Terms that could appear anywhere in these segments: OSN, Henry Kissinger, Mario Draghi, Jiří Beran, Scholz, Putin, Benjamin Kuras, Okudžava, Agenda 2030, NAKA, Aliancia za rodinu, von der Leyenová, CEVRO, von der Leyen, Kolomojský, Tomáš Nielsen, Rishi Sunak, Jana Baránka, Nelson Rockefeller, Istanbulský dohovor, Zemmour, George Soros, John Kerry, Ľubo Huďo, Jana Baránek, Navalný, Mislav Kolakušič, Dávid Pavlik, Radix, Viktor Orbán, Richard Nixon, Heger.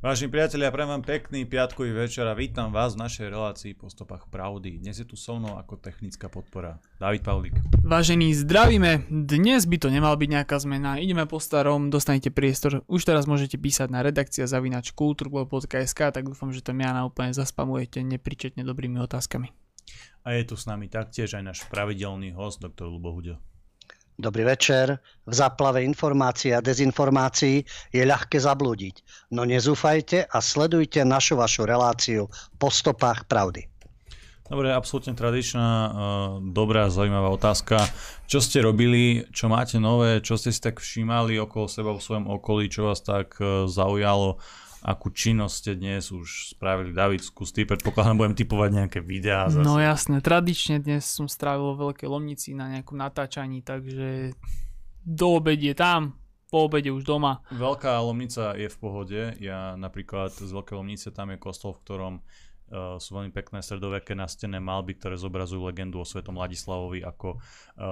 Vážení priatelia, prajem vám pekný piatkový večer a vítam vás v našej relácii Po stopách pravdy. Dnes je tu so mnou ako technická podpora Dávid Pavlik. Vážení, zdravíme. Dnes by to nemal byť nejaká zmena. Ideme po starom, dostanete priestor. Už teraz môžete písať na redakcia@kulturblog.sk, tak dúfam, že tam Jana úplne zaspamujete nepričetne dobrými otázkami. A je tu s nami taktiež aj náš pravidelný host, doktor Ľubo Huďo. Dobrý večer. V záplave informácií a dezinformácií je ľahké zablúdiť. No nezúfajte a sledujte vašu reláciu Po stopách pravdy. Dobre, absolútne tradičná, dobrá, zaujímavá otázka. Čo ste robili, čo máte nové, čo ste si tak všímali okolo seba, v svojom okolí, čo vás tak zaujalo? Akú činnosť ste dnes už spravili? David, skús ty, predpokladám, budem typovať nejaké videá. Zase. No jasné, tradične dnes som strávil vo Veľkej Lomnici na nejakom natáčaní, takže do obede tam, po obede už doma. Veľká Lomnica je v pohode, ja napríklad z Veľkej Lomnice, tam je kostol, v ktorom sú veľmi pekné stredoveké nastené malby, ktoré zobrazujú legendu o svetom Ladislavovi, ako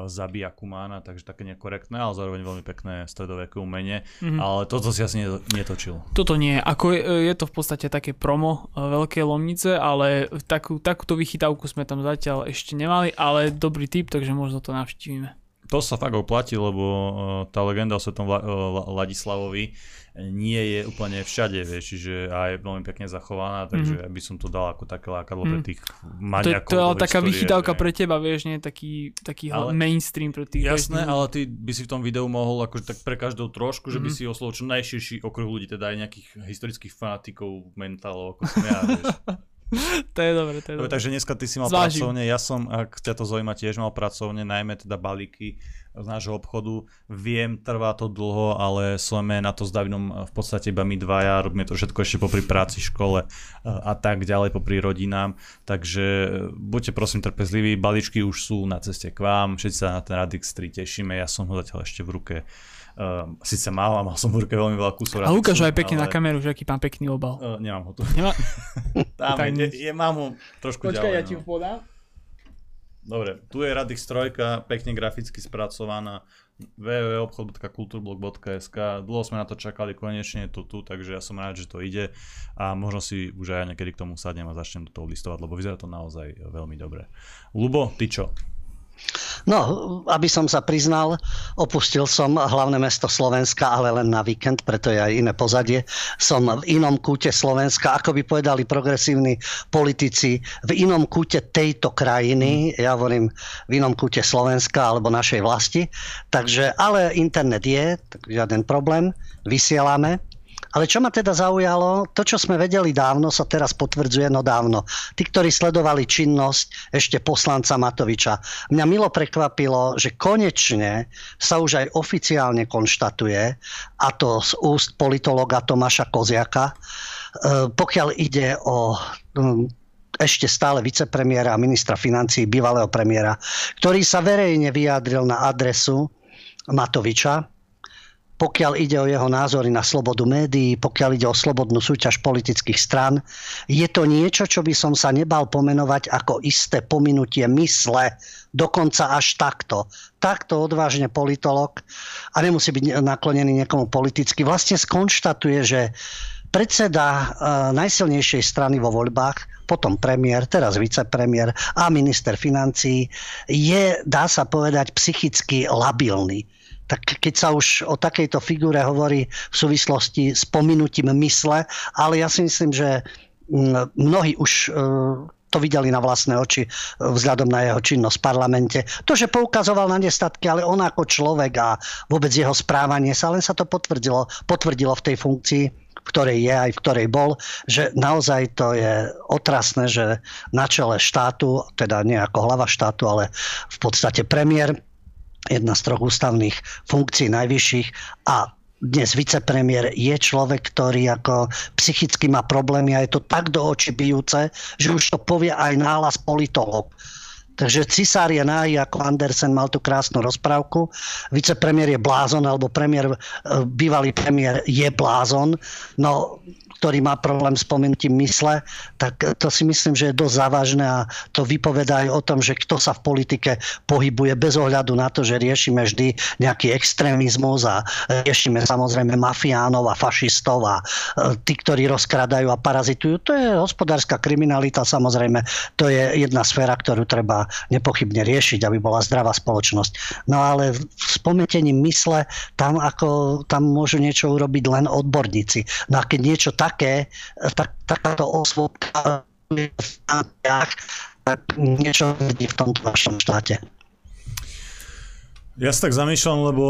zabíja Kumána, takže také nekorektné, ale zároveň veľmi pekné stredoveké umenie. Ale toto si asi netočil. Toto nie, ako je to v podstate také promo Veľkej Lomnice, ale takúto vychytávku sme tam zatiaľ ešte nemali, ale dobrý tip, takže možno to navštívime. To sa fakt oplatí, lebo tá legenda o svetom Ladislavovi nie je úplne všade, vieš, čiže a je veľmi pekne zachovaná, takže by som to dal ako také lákadlo pre tých maniakov. To je ale taká vychytávka pre teba, vieš, nie taký ale mainstream pre tých. Jasné, ale ty by si v tom videu mohol akože tak pre každou trošku, že by si oslovil čo najširší okruh ľudí, teda aj nejakých historických fanatikov, mentálov, ako som ja, vieš. To je dobre, to je dobre. Takže dneska ty si mal pracovne, ja som, ak ťa to zaujíma, tiež mal pracovne, najmä teda balíky z nášho obchodu. Viem, trvá to dlho, ale sme na to s Davidom v podstate iba my dvaja, robíme to všetko ešte popri práci, škole a tak ďalej, popri rodinám. Takže buďte prosím trpezliví, balíčky už sú na ceste k vám, všetci sa na ten Radix 3 tešíme, ja som ho zatiaľ ešte v ruke. Sice mal som v ruke veľmi veľa kusov. A ukáž aj pekne na kameru, že aký pán pekný obal. Nemám ho tu. Tam je, mám ho trošku ďalej. Počkaj, ja ti ho podám. Dobre, tu je Radix 3, pekne graficky spracovaná. www.obchod.kulturblog.sk. Dlho sme na to čakali, konečne je to tu, takže ja som rád, že to ide. A možno si už aj ja niekedy k tomu sadnem a začnem do toho listovať, lebo vyzerá to naozaj veľmi dobre. Ľubo, ty čo? No, aby som sa priznal, opustil som hlavné mesto Slovenska, ale len na víkend, preto je aj iné pozadie. Som v inom kúte Slovenska, ako by povedali progresívni politici, v inom kúte tejto krajiny, ja hovorím v inom kúte Slovenska alebo našej vlasti. Takže, ale internet je, tak žiaden problém, vysielame. Ale čo ma teda zaujalo, to, čo sme vedeli dávno, sa teraz potvrdzuje, no dávno. Tí, ktorí sledovali činnosť ešte poslanca Matoviča. Mňa milo prekvapilo, že konečne sa už aj oficiálne konštatuje, a to z úst politologa Tomáša Koziaka, pokiaľ ide o ešte stále vicepremiéra a ministra financií, bývalého premiéra, ktorý sa verejne vyjadril na adresu Matoviča, pokiaľ ide o jeho názory na slobodu médií, pokiaľ ide o slobodnú súťaž politických strán, je to niečo, čo by som sa nebal pomenovať ako isté pominutie mysle, dokonca až takto. Takto odvážne politolog, a nemusí byť naklonený niekomu politicky, vlastne skonštatuje, že predseda najsilnejšej strany vo voľbách, potom premiér, teraz vicepremiér a minister financií je, dá sa povedať, psychicky labilný. Tak keď sa už o takejto figúre hovorí v súvislosti s pominutím mysle, ale ja si myslím, že mnohí už to videli na vlastné oči vzhľadom na jeho činnosť v parlamente. To, že poukazoval na nedostatky, ale on ako človek a vôbec jeho správanie sa, len sa to potvrdilo v tej funkcii, v ktorej je aj v ktorej bol, že naozaj to je otrasné, že na čele štátu, teda nie ako hlava štátu, ale v podstate premiér, jedna z troch ústavných funkcií najvyšších, a dnes vicepremiér je človek, ktorý ako psychicky má problémy, a je to tak do očí bijúce, že už to povie aj nahlas politológ. Takže cisár je nahý, ako Andersen mal tú krásnu rozprávku. Vicepremiér je blázon, alebo bývalý premiér je blázon, no, ktorý má problém s pominutím mysle. Tak to si myslím, že je dosť závažné a to vypovedá aj o tom, že kto sa v politike pohybuje bez ohľadu na to, že riešime vždy nejaký extrémizmus a riešime samozrejme mafiánov a fašistov a tí, ktorí rozkradajú a parazitujú. To je hospodárska kriminalita, samozrejme. To je jedna sféra, ktorú treba nepochybne riešiť, aby bola zdravá spoločnosť. No ale v spometení mysle tam môžu niečo urobiť len odborníci. No a keď niečo také, takáto osvobka v nádiach, tak niečo v tomto vašom štáte. Ja sa tak zamýšľam, lebo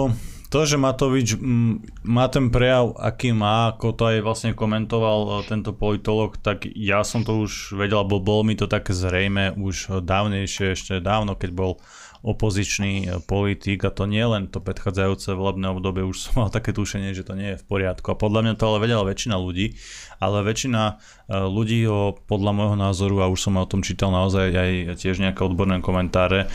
to, že Matovič má ten prejav, aký má, ako to aj vlastne komentoval tento politolog, tak ja som to už vedel, bo bolo mi to také zrejme už dávnejšie, ešte dávno, keď bol opozičný politik, a to nie len to predchádzajúce volebné obdobie, už som mal také tušenie, že to nie je v poriadku. A podľa mňa to ale vedela väčšina ľudí, ho podľa môjho názoru, a už som o tom čítal naozaj aj tiež nejaké odborné komentáre,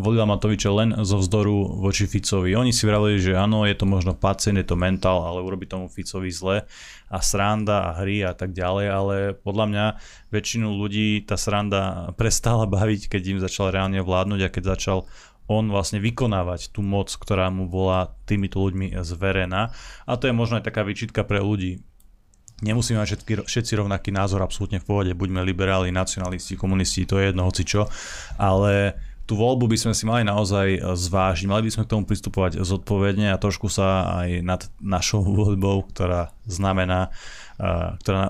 volila Matoviča len zo vzdoru voči Ficovi. Oni si vravili, že áno, je to možno pacient, je to mentál, ale urobí tomu Ficovi zle a sranda a hry a tak ďalej, ale podľa mňa väčšinu ľudí tá sranda prestala baviť, keď im začal reálne vládnuť a keď začal on vlastne vykonávať tú moc, ktorá mu bola týmito ľuďmi zverená. A to je možno aj taká výčitka pre ľudí. Nemusíme mať všetci rovnaký názor, absolútne v pohode, buďme liberáli, nacionalisti, komunisti, to je jedno, hocičo, ale tú voľbu by sme si mali naozaj zvážiť, mali by sme k tomu pristupovať zodpovedne a trošku sa aj nad našou voľbou, ktorá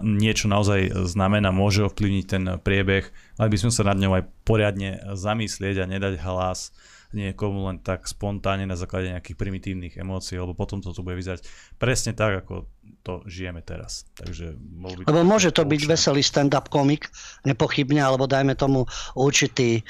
niečo naozaj znamená, môže ovplyvniť ten priebeh, mali by sme sa nad ňou aj poriadne zamyslieť a nedať hlas niekomu len tak spontánne na základe nejakých primitívnych emócií, lebo potom to tu bude vyzerať presne tak, ako to žijeme teraz. Takže lebo môže to byť veselý stand-up komik, nepochybne, alebo dajme tomu určitý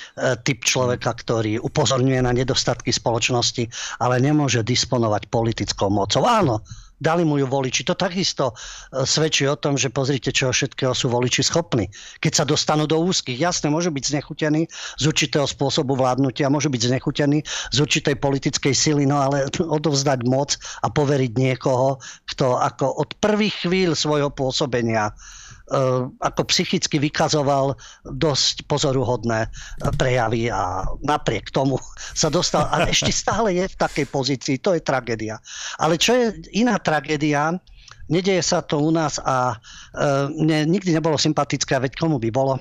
typ človeka, ktorý upozorňuje na nedostatky spoločnosti, ale nemôže disponovať politickou mocou. Áno, dali mu ju voliči. To takisto svedčí o tom, že pozrite, čo všetkého sú voliči schopní. Keď sa dostanú do úzkých, jasne, môžu byť znechutení z určitého spôsobu vládnutia, môžu byť znechutení z určitej politickej sily, no ale odovzdať moc a poveriť niekoho, kto ako od prvých chvíľ svojho pôsobenia ako psychicky vykazoval dosť pozoruhodné prejavy a napriek tomu sa dostal, ale ešte stále je v takej pozícii, to je tragédia. Ale čo je iná tragédia, nedieje sa to u nás a mne nikdy nebolo sympatické, veď komu by bolo,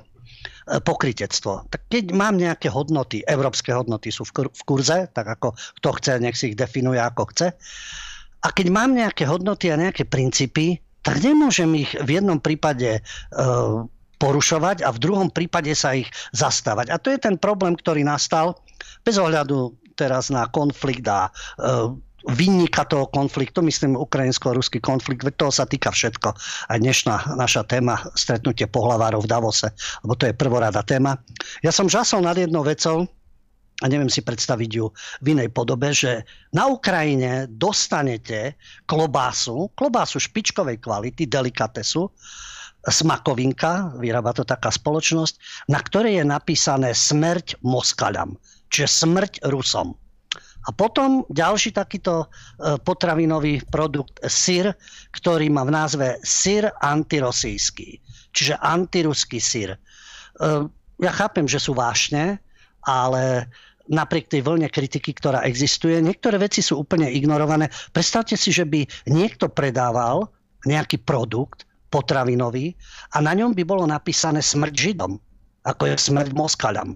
pokrytectvo. Tak keď mám nejaké hodnoty, európske hodnoty sú v kurze, tak ako kto chce, nech si ich definuje ako chce. A keď mám nejaké hodnoty a nejaké princípy, tak nemôžem ich v jednom prípade porušovať a v druhom prípade sa ich zastávať. A to je ten problém, ktorý nastal bez ohľadu teraz na konflikt a vinníka toho konfliktu, myslím ukrajinsko-ruský konflikt, toho sa týka všetko. A dnešná naša téma, stretnutie pohlavárov v Davose, lebo to je prvorada téma. Ja som žasol nad jednou vecou, a neviem si predstaviť ju v inej podobe, že na Ukrajine dostanete klobásu špičkovej kvality, delikatesu, smakovinka, vyrába to taká spoločnosť, na ktorej je napísané smrť moskaľam, čiže smrť Rusom. A potom ďalší takýto potravinový produkt, syr, ktorý má v názve syr antirosijský, čiže antiruský syr. Ja chápem, že sú vášne, ale napriek tej vlne kritiky, ktorá existuje, niektoré veci sú úplne ignorované. Predstavte si, že by niekto predával nejaký produkt potravinový a na ňom by bolo napísané smrť Židom, ako je smrť Moskaľam.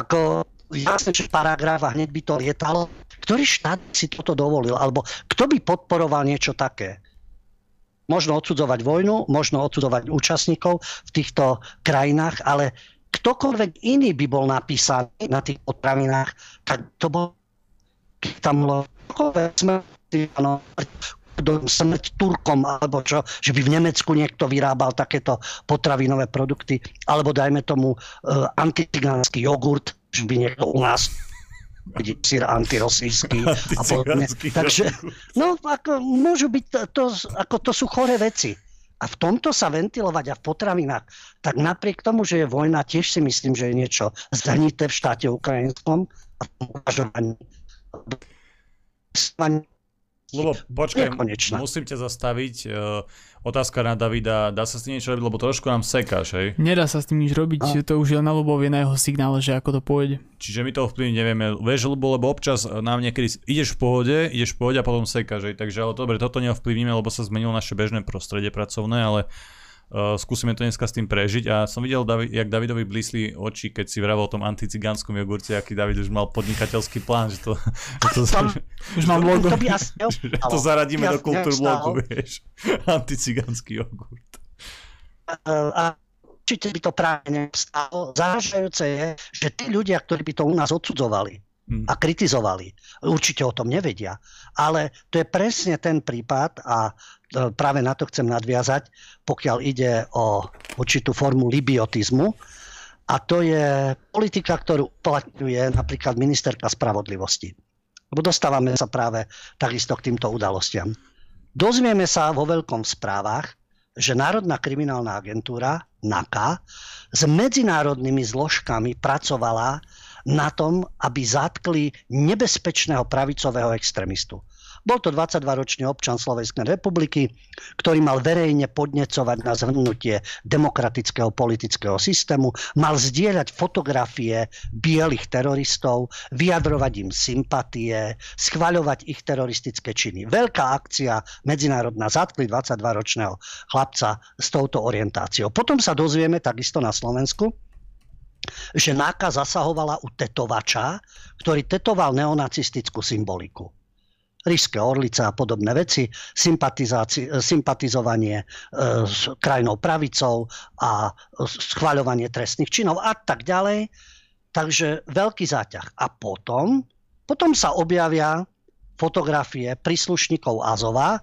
Ako jasne, že v paragrafách hneď by to lietalo. Ktorý štát si toto dovolil? Alebo kto by podporoval niečo také? Možno odsudzovať vojnu, možno odsudzovať účastníkov v týchto krajinách, ale ktokoľvek iný by bol napísaný na tých potravinách, tak to bolo, keď tam bolo smrť Turkom, alebo čo, že by v Nemecku niekto vyrábal takéto potravinové produkty, alebo dajme tomu anticigánsky jogurt, že by niekto u nás sír antirosijský a podobne. Takže, no, ako, môžu byť, to sú choré veci. A A v tomto sa ventilovať a v potravinách, tak napriek tomu, že je vojna, tiež si myslím, že je niečo zranité v štáte ukrajinskom a v uvažovaní. Ľubo, počkaj, musím ťa zastaviť. Otázka na Davida. Dá sa s tým niečo robiť? Lebo trošku nám sekáš, hej? Nedá sa s tým nič robiť. To už je na Ľubovi, na jeho signále, že ako to pôjde. Čiže my to vplyvniť nevieme. Vieš, Ľubo, lebo občas nám niekedy ideš v pohode a potom sekáš, hej? Takže, ale dobre, toto neovplyvníme, lebo sa zmenilo naše bežné prostredie pracovné, ale skúsime to dneska s tým prežiť. A som videl, jak Davidovi blísli oči, keď si vravel o tom anticigánskom jogurte, aký David už mal podnikateľský plán, že to zaradíme do kultúrblogu, vieš. Anticigánsky jogurt. A určite by to práve nevstalo. Zarážajúce je, že tí ľudia, ktorí by to u nás odsudzovali a kritizovali, určite o tom nevedia. Ale to je presne ten prípad a práve na to chcem nadviazať, pokiaľ ide o určitú formu libiotizmu. A to je politika, ktorú uplatňuje napríklad ministerka spravodlivosti. Lebo dostávame sa práve takisto k týmto udalostiam. Dozvieme sa vo veľkom správach, že Národná kriminálna agentúra, NAKA, s medzinárodnými zložkami pracovala na tom, aby zatkli nebezpečného pravicového extrémistu. Bol to 22-ročný občan Slovenskej republiky, ktorý mal verejne podnecovať na zhrnutie demokratického politického systému, mal zdieľať fotografie bielých teroristov, vyjadrovať im sympatie, schvaľovať ich teroristické činy. Veľká akcia medzinárodná, zatkli 22-ročného chlapca s touto orientáciou. Potom sa dozvieme takisto na Slovensku, že NAKA zasahovala u tetovača, ktorý tetoval neonacistickú symboliku. Ríšské orlice a podobné veci, sympatizovanie s krajnou pravicou a schvaľovanie trestných činov a tak ďalej. Takže veľký záťah. A potom sa objavia fotografie príslušníkov Azova.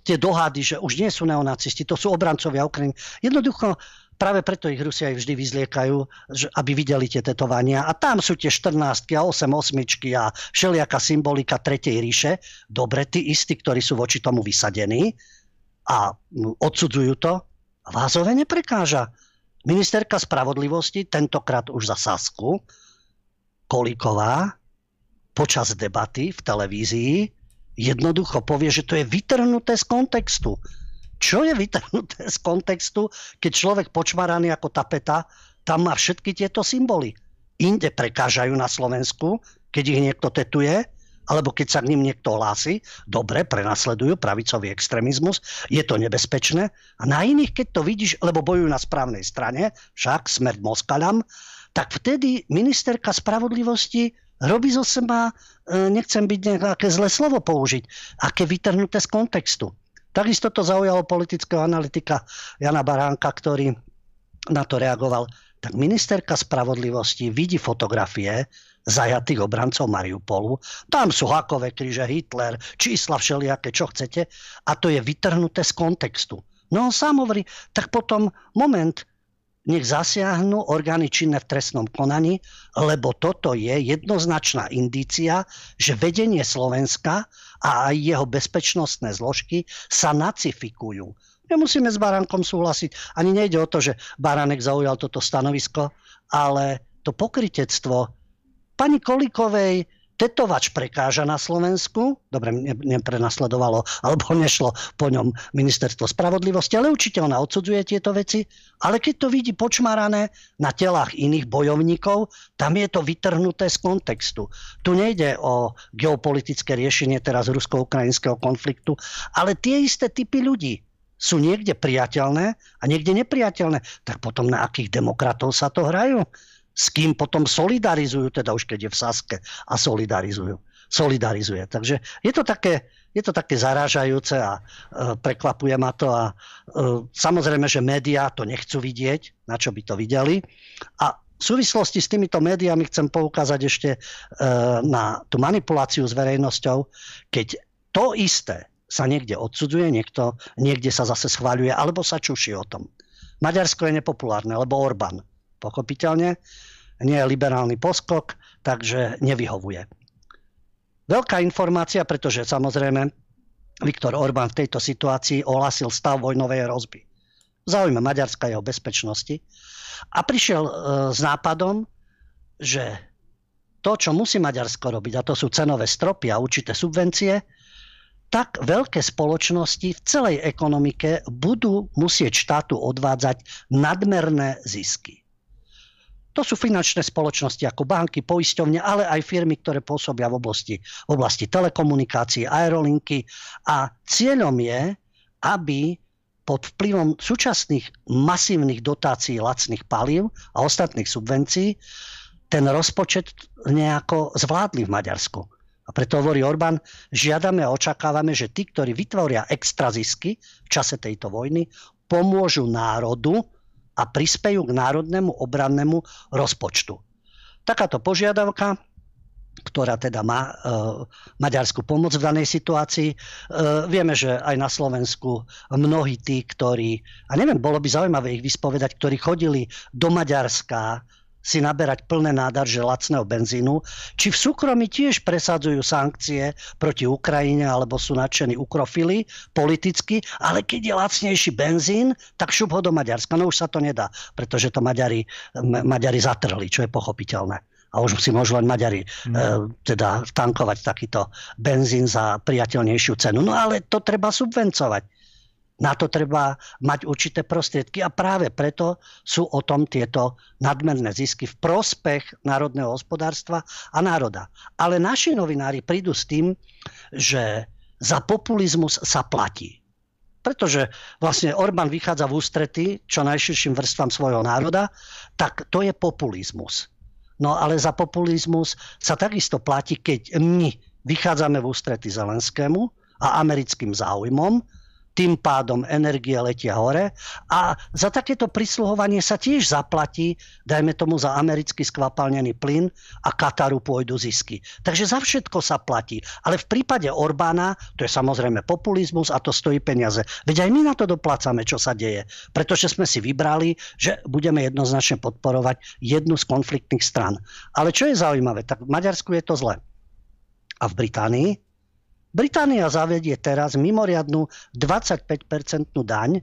Tie dohady, že už nie sú neonacisti, to sú obrancovia Ukrajiny. Jednoducho, práve preto ich Rusia aj vždy vyzliekajú, aby videli tie tetovania. A tam sú tie 14-ky a 8-8-ky a všelijaká symbolika Tretej ríše. Dobre, tí istí, ktorí sú voči tomu vysadení a odsudzujú to. A v Azove neprekáža. Ministerka spravodlivosti, tentokrát už za Sasku, Kolíková, počas debaty v televízii jednoducho povie, že to je vytrhnuté z kontextu. Čo je vytrhnuté z kontextu, keď človek počmaraný ako tapeta, tam má všetky tieto symboly. Inde prekážajú na Slovensku, keď ich niekto tetuje, alebo keď sa k ním niekto hlási. Dobre, prenasledujú pravicový extrémizmus, je to nebezpečné. A na iných, keď to vidíš, lebo bojujú na správnej strane, však smrť Moskalam, tak vtedy ministerka spravodlivosti robí zo seba, nechcem byť nejaké zlé slovo použiť, aké vytrhnuté z kontextu. Takisto to zaujalo politického analytika Jana Baránka, ktorý na to reagoval. Tak ministerka spravodlivosti vidí fotografie zajatých obrancov Mariupolu. Tam sú hakové kríže, Hitler, čísla všelijaké, čo chcete. A to je vytrhnuté z kontextu. No on sám hovorí, tak potom moment, nech zasiahnu orgány činné v trestnom konaní, lebo toto je jednoznačná indícia, že vedenie Slovenska a aj jeho bezpečnostné zložky sa nacifikujú. Nemusíme s Baránkom súhlasiť. Ani nejde o to, že Baránek zaujal toto stanovisko, ale to pokrytectvo pani Kolíkovej tetovač prekáža na Slovensku. Dobre, neprenasledovalo, alebo nešlo po ňom ministerstvo spravodlivosti, ale určite ona odsudzuje tieto veci. Ale keď to vidí počmarané na telách iných bojovníkov, tam je to vytrhnuté z kontextu. Tu nejde o geopolitické riešenie teraz rusko-ukrajinského konfliktu, ale tie isté typy ľudí sú niekde priateľné a niekde nepriateľné. Tak potom na akých demokratov sa to hrajú? S kým potom solidarizujú, teda už keď je v Saske a solidarizuje. Takže je to také zarážajúce a prekvapuje ma to. A samozrejme, že médiá to nechcú vidieť, na čo by to videli. A v súvislosti s týmito médiami chcem poukázať ešte na tú manipuláciu s verejnosťou, keď to isté sa niekde odsudzuje, niekde sa zase schváľuje, alebo sa čuší o tom. Maďarsko je nepopulárne, lebo Orbán. Pochopiteľne, nie je liberálny poskok, takže nevyhovuje. Veľká informácia, pretože samozrejme Viktor Orbán v tejto situácii ohlásil stav vojnovej hrozby v záujme Maďarska a jeho bezpečnosti a prišiel s nápadom, že to, čo musí Maďarsko robiť, a to sú cenové stropy a určité subvencie, tak veľké spoločnosti v celej ekonomike budú musieť štátu odvádzať nadmerné zisky. To sú finančné spoločnosti ako banky, poisťovne, ale aj firmy, ktoré pôsobia v oblasti telekomunikácií, aerolinky. A cieľom je, aby pod vplyvom súčasných masívnych dotácií lacných palív a ostatných subvencií ten rozpočet nejako zvládli v Maďarsku. A preto hovorí Orbán, žiadame a očakávame, že tí, ktorí vytvoria extra zisky v čase tejto vojny, pomôžu národu a prispejú k národnému obrannému rozpočtu. Takáto požiadavka, ktorá teda má maďarskú pomoc v danej situácii. Vieme, že aj na Slovensku mnohí tí, ktorí, a neviem, bolo by zaujímavé ich vyspovedať, ktorí chodili do Maďarska si naberať plné nádrže lacného benzínu, či v súkromí tiež presadzujú sankcie proti Ukrajine, alebo sú nadšení ukrofili politicky, ale keď je lacnejší benzín, tak šup ho do Maďarska. No už sa to nedá, pretože to Maďari zatrhli, čo je pochopiteľné. A už si môžu len Maďari teda tankovať takýto benzín za priateľnejšiu cenu. No ale to treba subvencovať. Na to treba mať určité prostriedky a práve preto sú o tom tieto nadmerné zisky v prospech národného hospodárstva a národa. Ale naši novinári prídu s tým, že za populizmus sa platí. Pretože vlastne Orbán vychádza v ústrety čo najširším vrstvám svojho národa, tak to je populizmus. No ale za populizmus sa takisto platí, keď my vychádzame v ústrety Zelenskému a americkým záujmom, tým pádom energie letia hore a za takéto prisluhovanie sa tiež zaplatí, dajme tomu za americký skvapalnený plyn a Kataru pôjdu zisky. Takže za všetko sa platí. Ale v prípade Orbána, to je samozrejme populizmus a to stojí peniaze. Veď aj my na to doplácame, čo sa deje. Pretože sme si vybrali, že budeme jednoznačne podporovať jednu z konfliktných strán. Ale čo je zaujímavé, tak v Maďarsku je to zle. A v Británii? Británia zavedie teraz mimoriadnu 25% daň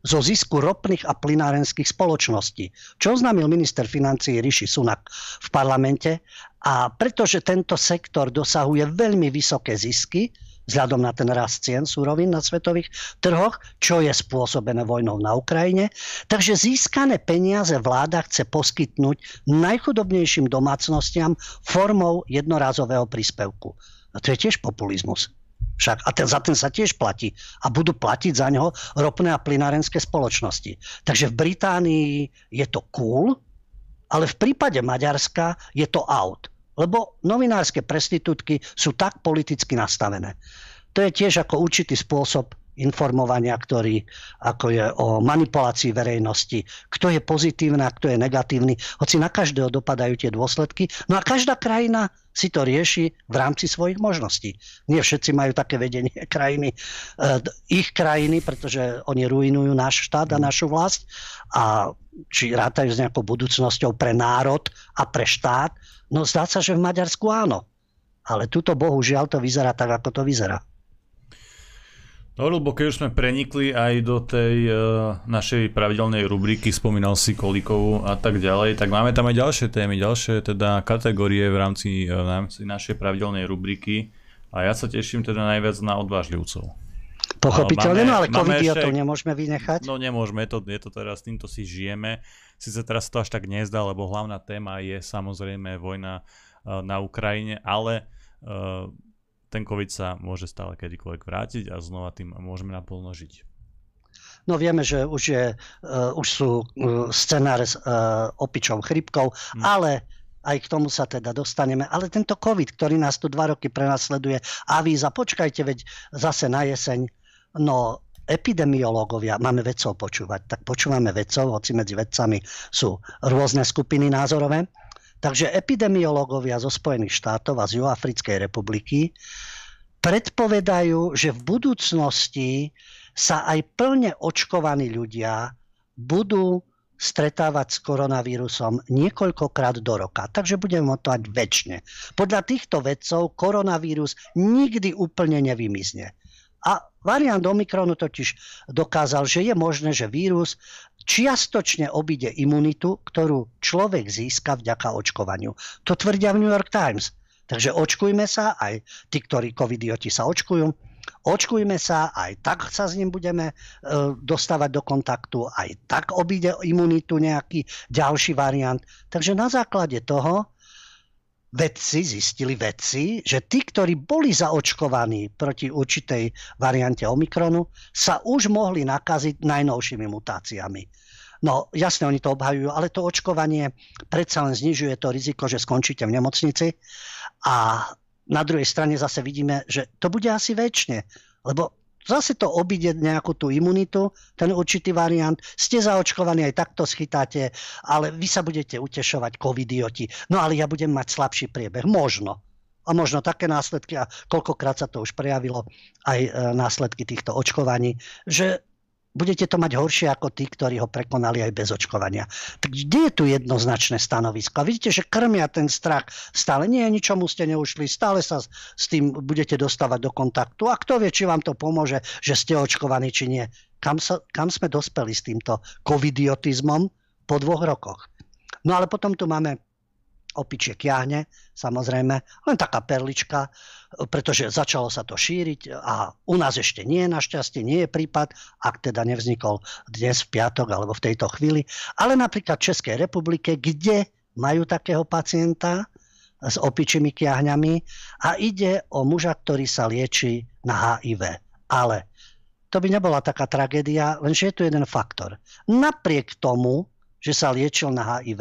zo zisku ropných a plynárenských spoločností, čo oznámil minister financií Rishi Sunak v parlamente. A pretože tento sektor dosahuje veľmi vysoké zisky, vzhľadom na ten rast cien surovín na svetových trhoch, čo je spôsobené vojnou na Ukrajine. Takže získané peniaze vláda chce poskytnúť najchudobnejším domácnostiam formou jednorázového príspevku. A to je tiež populizmus. Však, a za ten sa tiež platí. A budú platiť za neho ropné a plynárenské spoločnosti. Takže v Británii je to cool, ale v prípade Maďarska je to out. Lebo novinárske prestitútky sú tak politicky nastavené. To je tiež ako určitý spôsob informovania, ktorý ako je o manipulácii verejnosti, kto je pozitívny a kto je negatívny, hoci na každého dopadajú tie dôsledky. No a každá krajina si to rieši v rámci svojich možností. Nie všetci majú také vedenie krajiny, ich krajiny, pretože oni ruinujú náš štát a našu vlast a či rátajú s nejakou budúcnosťou pre národ a pre štát. No zdá sa, že v Maďarsku áno. Ale tuto bohužiaľ to vyzerá tak, ako to vyzerá. No, lebo keď už sme prenikli aj do tej našej pravidelnej rubriky, spomínal si Kolíkovú a tak ďalej, tak máme tam aj ďalšie témy, ďalšie teda kategórie v rámci našej pravidelnej rubriky a ja sa teším teda najviac na odvážlivcov. Pochopiteľne, ale COVID to nemôžeme vynechať. No nemôžeme, je to teraz, týmto si žijeme. Sice teraz to až tak nezdá, lebo hlavná téma je samozrejme vojna na Ukrajine, ale... Ten COVID sa môže stále kedykoľvek vrátiť a znova tým môžeme naplno žiť. No vieme, že už sú scenáre s opičou chrípkou, ale aj k tomu sa teda dostaneme. Ale tento COVID, ktorý nás tu 2 roky prenasleduje, avíza, počkajte, veď zase na jeseň, no... Epidemiológovia, máme vedcov počúvať, tak počúvame vedcov, hoci medzi vedcami sú rôzne skupiny názorové. Takže epidemiológovia zo Spojených štátov a z Juhoafrickej republiky predpovedajú, že v budúcnosti sa aj plne očkovaní ľudia budú stretávať s koronavírusom niekoľkokrát do roka. Takže budeme motovať väčšine. Podľa týchto vedcov koronavírus nikdy úplne nevymizne. A variant Omikronu totiž dokázal, že je možné, že vírus čiastočne obíde imunitu, ktorú človek získa vďaka očkovaniu. To tvrdia v New York Times. Takže očkujme sa, aj tí, ktorí covidioti sa očkujú. Očkujme sa, aj tak sa s ním budeme dostávať do kontaktu, aj tak obíde imunitu nejaký ďalší variant. Takže na základe toho zistili vedci, že tí, ktorí boli zaočkovaní proti určitej variante Omikronu, sa už mohli nakaziť najnovšími mutáciami. No jasne, oni to obhajujú, ale to očkovanie predsa len znižuje to riziko, že skončíte v nemocnici. A na druhej strane zase vidíme, že to bude asi väčšie, lebo zase to obíde nejakú tú imunitu, ten určitý variant. Ste zaočkovaní, aj takto schytáte, ale vy sa budete utešovať covidioti. No ale ja budem mať slabší priebeh. Možno. A možno také následky, a koľkokrát sa to už prejavilo, aj následky týchto očkovaní, že budete to mať horšie ako tí, ktorí ho prekonali aj bez očkovania. Tak kde je tu jednoznačné stanovisko? A vidíte, že krmia ten strach. Stále nie, ničomu ste neušli, stále sa s tým budete dostávať do kontaktu. A kto vie, či vám to pomôže, že ste očkovaní, či nie. Kam sme dospeli s týmto covidiotizmom po 2 rokoch? No ale potom tu máme opičie kiahne, samozrejme, len taká perlička, pretože začalo sa to šíriť a u nás ešte nie, našťastie nie je prípad, ak teda nevznikol dnes v piatok alebo v tejto chvíli, ale napríklad v Českej republike, kde majú takého pacienta s opičími kiahňami a ide o muža, ktorý sa lieči na HIV. Ale to by nebola taká tragédia, lenže je tu jeden faktor. Napriek tomu, že sa liečil na HIV,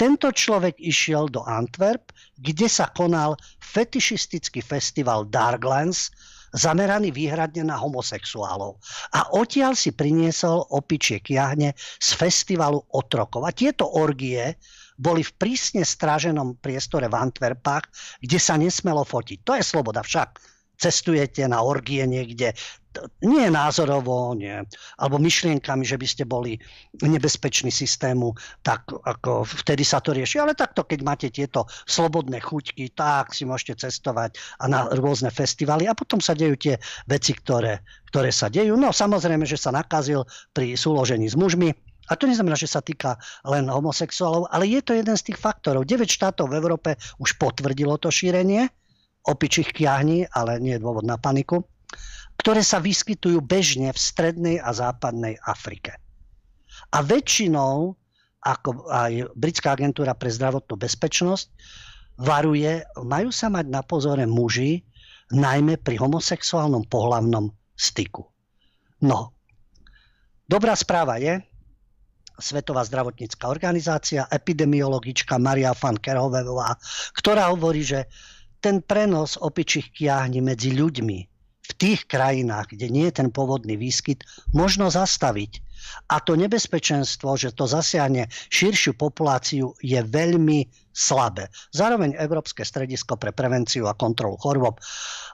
tento človek išiel do Antwerp, kde sa konal fetišistický festival Darklands, zameraný výhradne na homosexuálov. A odtiaľ si priniesol opičie kiahne z festivalu otrokov. A tieto orgie boli v prísne stráženom priestore v Antwerpách, kde sa nesmelo fotiť. To je sloboda však. Cestujete na orgie niekde, nie názorovo, nie, alebo myšlienkami, že by ste boli nebezpeční systému, tak ako vtedy sa to rieši. Ale takto, keď máte tieto slobodné chuťky, tak si môžete cestovať a na rôzne festivaly a potom sa dejú tie veci, ktoré sa dejú. No samozrejme, že sa nakazil pri súložení s mužmi. A to neznamená, že sa týka len homosexuálov, ale je to jeden z tých faktorov. 9 štátov v Európe už potvrdilo to šírenie opičích kiahní, ale nie je dôvod na paniku, ktoré sa vyskytujú bežne v strednej a západnej Afrike. A väčšinou, ako aj britská agentúra pre zdravotnú bezpečnosť varuje, majú sa mať na pozore muži, najmä pri homosexuálnom pohlavnom styku. No, dobrá správa je, Svetová zdravotnícka organizácia, epidemiologička Maria van Kerkhoveová, ktorá hovorí, že ten prenos opičích kiahní medzi ľuďmi v tých krajinách, kde nie je ten pôvodný výskyt, možno zastaviť. A to nebezpečenstvo, že to zasiahne širšiu populáciu, je veľmi slabé. Zároveň Európske stredisko pre prevenciu a kontrolu chorôb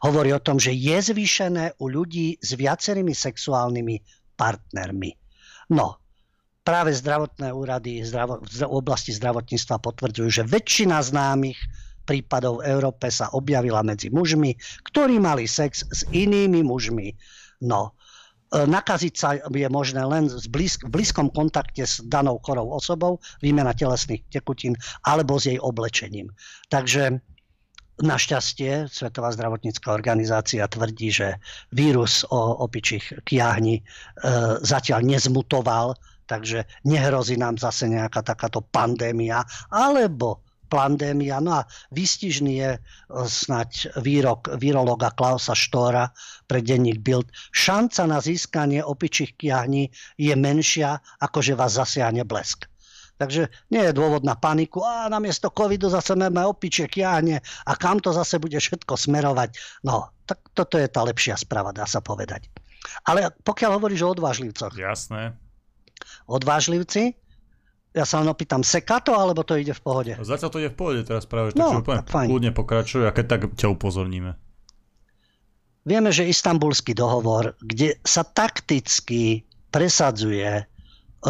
hovorí o tom, že je zvýšené u ľudí s viacerými sexuálnymi partnermi. No, práve zdravotné úrady v oblasti zdravotníctva potvrdzujú, že väčšina známych prípadov v Európe sa objavila medzi mužmi, ktorí mali sex s inými mužmi. No, nakaziť sa je možné len v blízkom kontakte s danou chorou osobou, výmena telesných tekutín alebo s jej oblečením. Takže našťastie Svetová zdravotnícka organizácia tvrdí, že vírus opičích kiahní zatiaľ nezmutoval, takže nehrozí nám zase nejaká takáto pandémia alebo pandémia. No a výstižný je snáď výrok virológa Klausa Schwaba pre denník Bild. Šanca na získanie opičích kiahní je menšia, ako že vás zasiahne blesk. Takže nie je dôvod na paniku. A namiesto covidu zase máme opičie kiahne a kam to zase bude všetko smerovať. No, tak toto je tá lepšia správa, dá sa povedať. Ale pokiaľ hovoríš o odvážlivcoch. Jasné. Odvážlivci? Ja sa len opýtam, seká to, alebo to ide v pohode? Zatiaľ to ide v pohode teraz práve, takže úplne kľudne pokračuj, a keď tak ťa upozorníme. Vieme, že Istanbulský dohovor, kde sa takticky presadzuje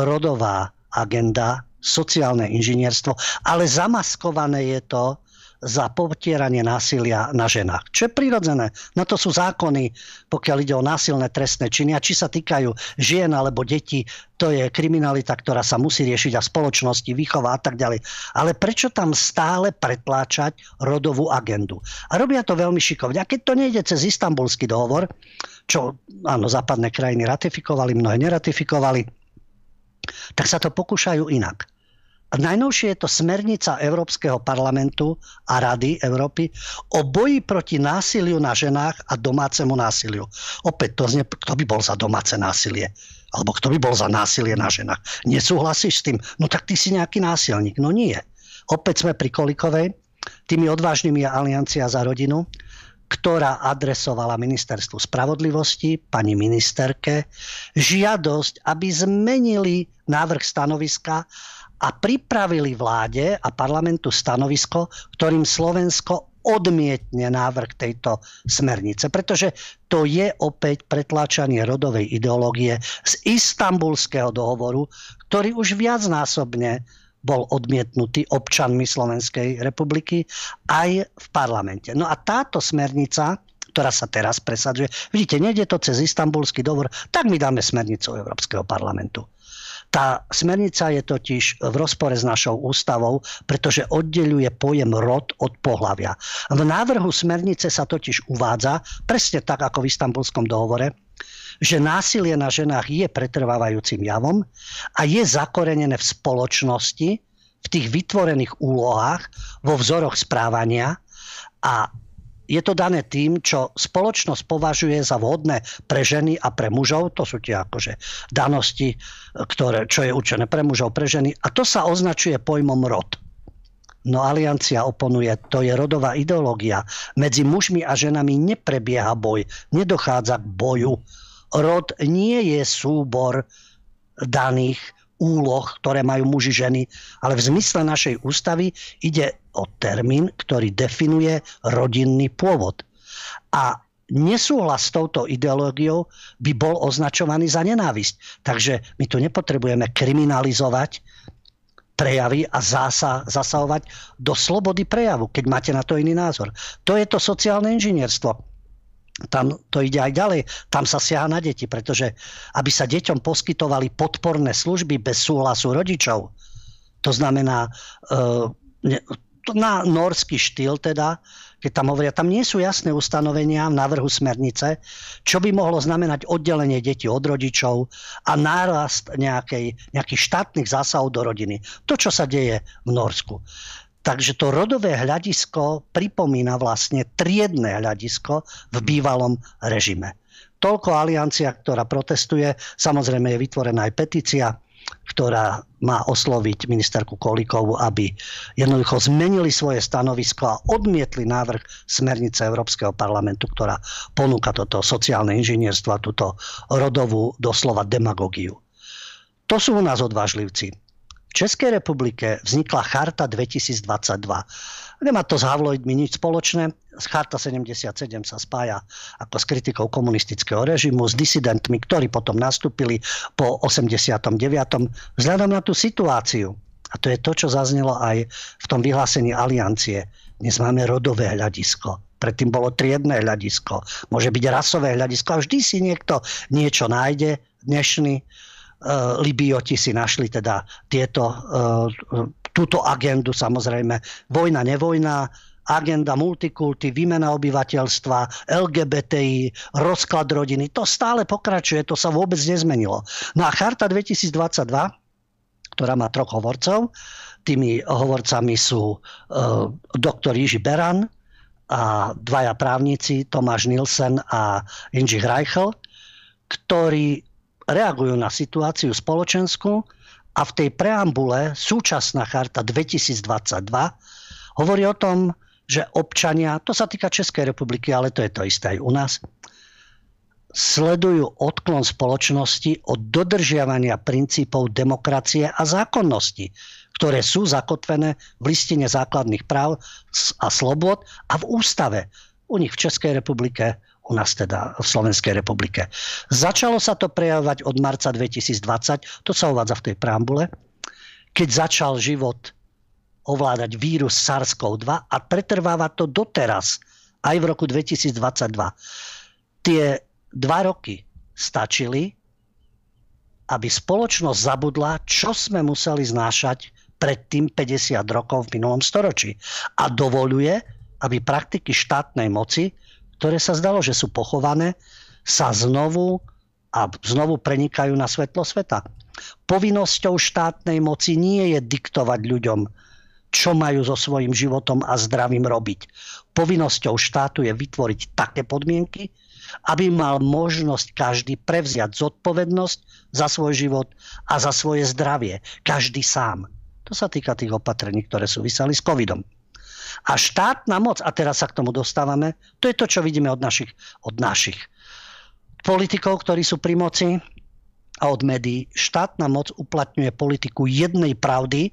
rodová agenda, sociálne inžinierstvo, ale zamaskované je to za potieranie násilia na ženách. Čo je prirodzené. Na to sú zákony, pokiaľ ide o násilné trestné činy. A či sa týkajú žien alebo detí, to je kriminalita, ktorá sa musí riešiť a spoločnosti, výchova a tak ďalej. Ale prečo tam stále pretláčať rodovú agendu? A robia to veľmi šikovne. A keď to nejde cez Istanbulský dohovor, čo áno, západné krajiny ratifikovali, mnohé neratifikovali, tak sa to pokúšajú inak. A najnovšie je to smernica Európskeho parlamentu a Rady Európy o boji proti násiliu na ženách a domácemu násiliu. Opäť to znie, kto by bol za domáce násilie? Alebo kto by bol za násilie na ženách? Nesúhlasíš s tým? No tak ty si nejaký násilník. No nie. Opäť sme pri Kolíkovej. Tými odvážnymi je Aliancia za rodinu, ktorá adresovala ministerstvu spravodlivosti, pani ministerke, žiadosť, aby zmenili návrh stanoviska a pripravili vláde a parlamentu stanovisko, ktorým Slovensko odmietne návrh tejto smernice. Pretože to je opäť pretláčanie rodovej ideológie z Istanbulského dohovoru, ktorý už viacnásobne bol odmietnutý občanmi Slovenskej republiky aj v parlamente. No a táto smernica, ktorá sa teraz presadzuje, vidíte, nejde to cez Istanbulský dohovor, tak my dáme smernicu Európskeho parlamentu. Tá smernica je totiž v rozpore s našou ústavou, pretože oddeľuje pojem rod od pohlavia. V návrhu smernice sa totiž uvádza, presne tak ako v Istanbulskom dohovore, že násilie na ženách je pretrvávajúcim javom a je zakorenené v spoločnosti, v tých vytvorených úlohách, vo vzoroch správania a je to dané tým, čo spoločnosť považuje za vhodné pre ženy a pre mužov. To sú tie akože danosti, ktoré, čo je určené pre mužov, pre ženy. A to sa označuje pojmom rod. No Aliancia oponuje, to je rodová ideológia. Medzi mužmi a ženami neprebieha boj, nedochádza k boju. Rod nie je súbor daných úloh, ktoré majú muži, ženy, ale v zmysle našej ústavy ide o termín, ktorý definuje rodinný pôvod. A nesúhlas s touto ideológiou by bol označovaný za nenávisť. Takže my tu nepotrebujeme kriminalizovať prejavy a zasahovať do slobody prejavu, keď máte na to iný názor. To je to sociálne inžinierstvo. Tam to ide aj ďalej, tam sa siaha na deti, pretože aby sa deťom poskytovali podporné služby bez súhlasu rodičov, to znamená na norský štýl teda, keď tam hovoria, tam nie sú jasné ustanovenia v návrhu smernice, čo by mohlo znamenať oddelenie detí od rodičov a nárast nejakých štátnych zásahov do rodiny. To, čo sa deje v Norsku. Takže to rodové hľadisko pripomína vlastne triedne hľadisko v bývalom režime. Toľko Aliancia, ktorá protestuje. Samozrejme je vytvorená aj petícia, ktorá má osloviť ministerku Kolíkovú, aby jednoducho zmenili svoje stanovisko a odmietli návrh smernice Európskeho parlamentu, ktorá ponúka toto sociálne inžinierstvo a túto rodovú doslova demagógiu. To sú u nás odvážlivci. V Českej republike vznikla Charta 2022. Nemá to s Havloidmi nič spoločné. Charta 77 sa spája ako s kritikou komunistického režimu, s disidentmi, ktorí potom nastúpili po 89. Vzhľadom na tú situáciu, a to je to, čo zaznelo aj v tom vyhlásení Aliancie, dnes máme rodové hľadisko. Predtým bolo triedne hľadisko. Môže byť rasové hľadisko a vždy si niekto niečo nájde dnešný. Libioti si našli teda túto agendu samozrejme. Vojna, nevojna, agenda multikulty, výmena obyvateľstva, LGBTI, rozklad rodiny. To stále pokračuje, to sa vôbec nezmenilo. No a Charta 2022, ktorá má troch hovorcov, tými hovorcami sú doktor Jiří Beran a dvaja právnici Tomáš Nielsen a Inži Reichel, ktorí reagujú na situáciu spoločenskú a v tej preambule súčasná Charta 2022 hovorí o tom, že občania, to sa týka Českej republiky, ale to je to isté aj u nás, sledujú odklon spoločnosti od dodržiavania princípov demokracie a zákonnosti, ktoré sú zakotvené v listine základných práv a slobôd a v ústave. U nich v Českej republike, u nás teda v Slovenskej republike. Začalo sa to prejavovať od marca 2020, to sa uvádza v tej preambule, keď začal život ovládať vírus SARS-CoV-2 a pretrváva to doteraz, aj v roku 2022. Tie 2 roky stačili, aby spoločnosť zabudla, čo sme museli znášať predtým 50 rokov v minulom storočí. A dovoľuje, aby praktiky štátnej moci, ktoré sa zdalo, že sú pochované, sa znovu prenikajú na svetlo sveta. Povinnosťou štátnej moci nie je diktovať ľuďom, čo majú so svojím životom a zdravím robiť. Povinnosťou štátu je vytvoriť také podmienky, aby mal možnosť každý prevziať zodpovednosť za svoj život a za svoje zdravie. Každý sám. To sa týka tých opatrení, ktoré súviseli s covidom. A štátna moc, a teraz sa k tomu dostávame, to je to, čo vidíme od našich politikov, ktorí sú pri moci, a od médií. Štátna moc uplatňuje politiku jednej pravdy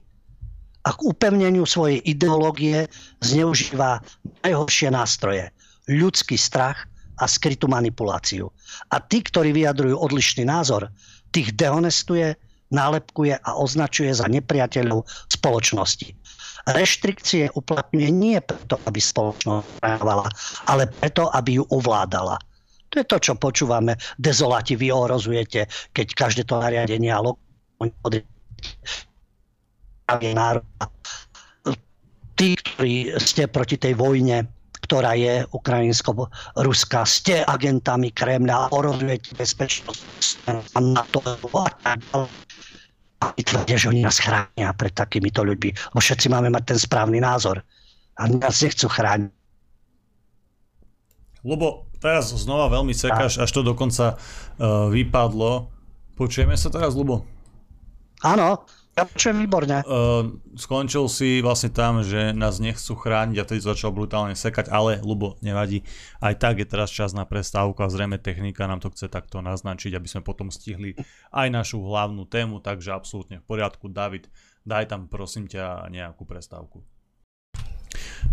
a k upevneniu svojej ideológie zneužíva najhoršie nástroje. Ľudský strach a skrytú manipuláciu. A tí, ktorí vyjadrujú odlišný názor, tých dehonestuje, nálepkuje a označuje za nepriateľov spoločnosti. Reštrikcie uplatňuje nie preto, aby spoločnosť trávala, ale preto, aby ju ovládala. To je to, čo počúvame. Dezoláti, vy ohrozujete, keď každé to nariadenie a tí, ktorí ste proti tej vojne, ktorá je ukrajinsko-ruská, ste agentami Kremľa a ohrozujete bezpečnosť a NATO a vytvrdia, že oni nás chránia pred takýmito ľuďmi. Bo všetci máme mať ten správny názor. A nás nechcú chrániť. Ľubo, teraz znova veľmi sekáš, až to dokonca vypadlo. Počujeme sa teraz, Ľubo? Áno, ja počujem výborne. Skončil si vlastne tam, že nás nechcú chrániť a teď začal brutálne sekať, ale Ľubo, nevadí. Aj tak je teraz čas na prestávku a zrejme technika nám to chce takto naznačiť, aby sme potom stihli aj našu hlavnú tému, takže absolútne v poriadku. David, daj tam prosím ťa nejakú prestávku.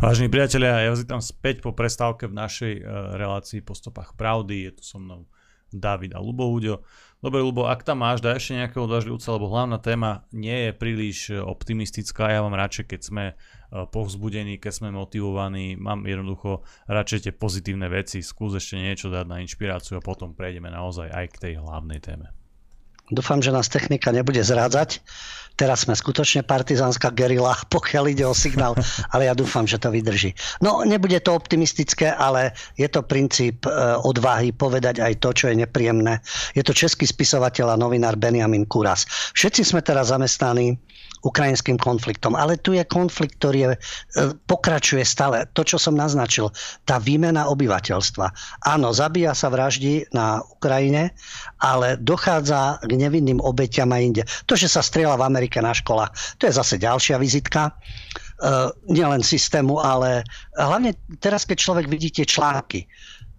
Vážení priatelia, ja vás vítam späť po prestávke v našej relácii Po stopách pravdy. Je tu so mnou Dávid a Ľubo Huďo. Dobre, Ľubo, ak tam máš, daj ešte nejakého odvážlivca, lebo hlavná téma nie je príliš optimistická. Ja mám radšej, keď sme povzbudení, keď sme motivovaní. Mám jednoducho radšej tie pozitívne veci. Skús ešte niečo dať na inšpiráciu a potom prejdeme naozaj aj k tej hlavnej téme. Dúfam, že nás technika nebude zrádzať. Teraz sme skutočne partizánska gerila, pokiaľ ide o signál, ale ja dúfam, že to vydrží. No, nebude to optimistické, ale je to princíp odvahy povedať aj to, čo je nepríjemné. Je to český spisovateľ a novinár Benjamin Kuras. Všetci sme teraz zamestnaní ukrajinským konfliktom, ale tu je konflikt, ktorý pokračuje stále. To, čo som naznačil, tá výmena obyvateľstva. Áno, zabíja sa, vraždí na Ukrajine, ale dochádza k nevinným obeťam aj inde. To, že sa strieľa v Amerike na školách, to je zase ďalšia vizitka. Nielen systému, ale hlavne teraz, keď človek vidí tie články.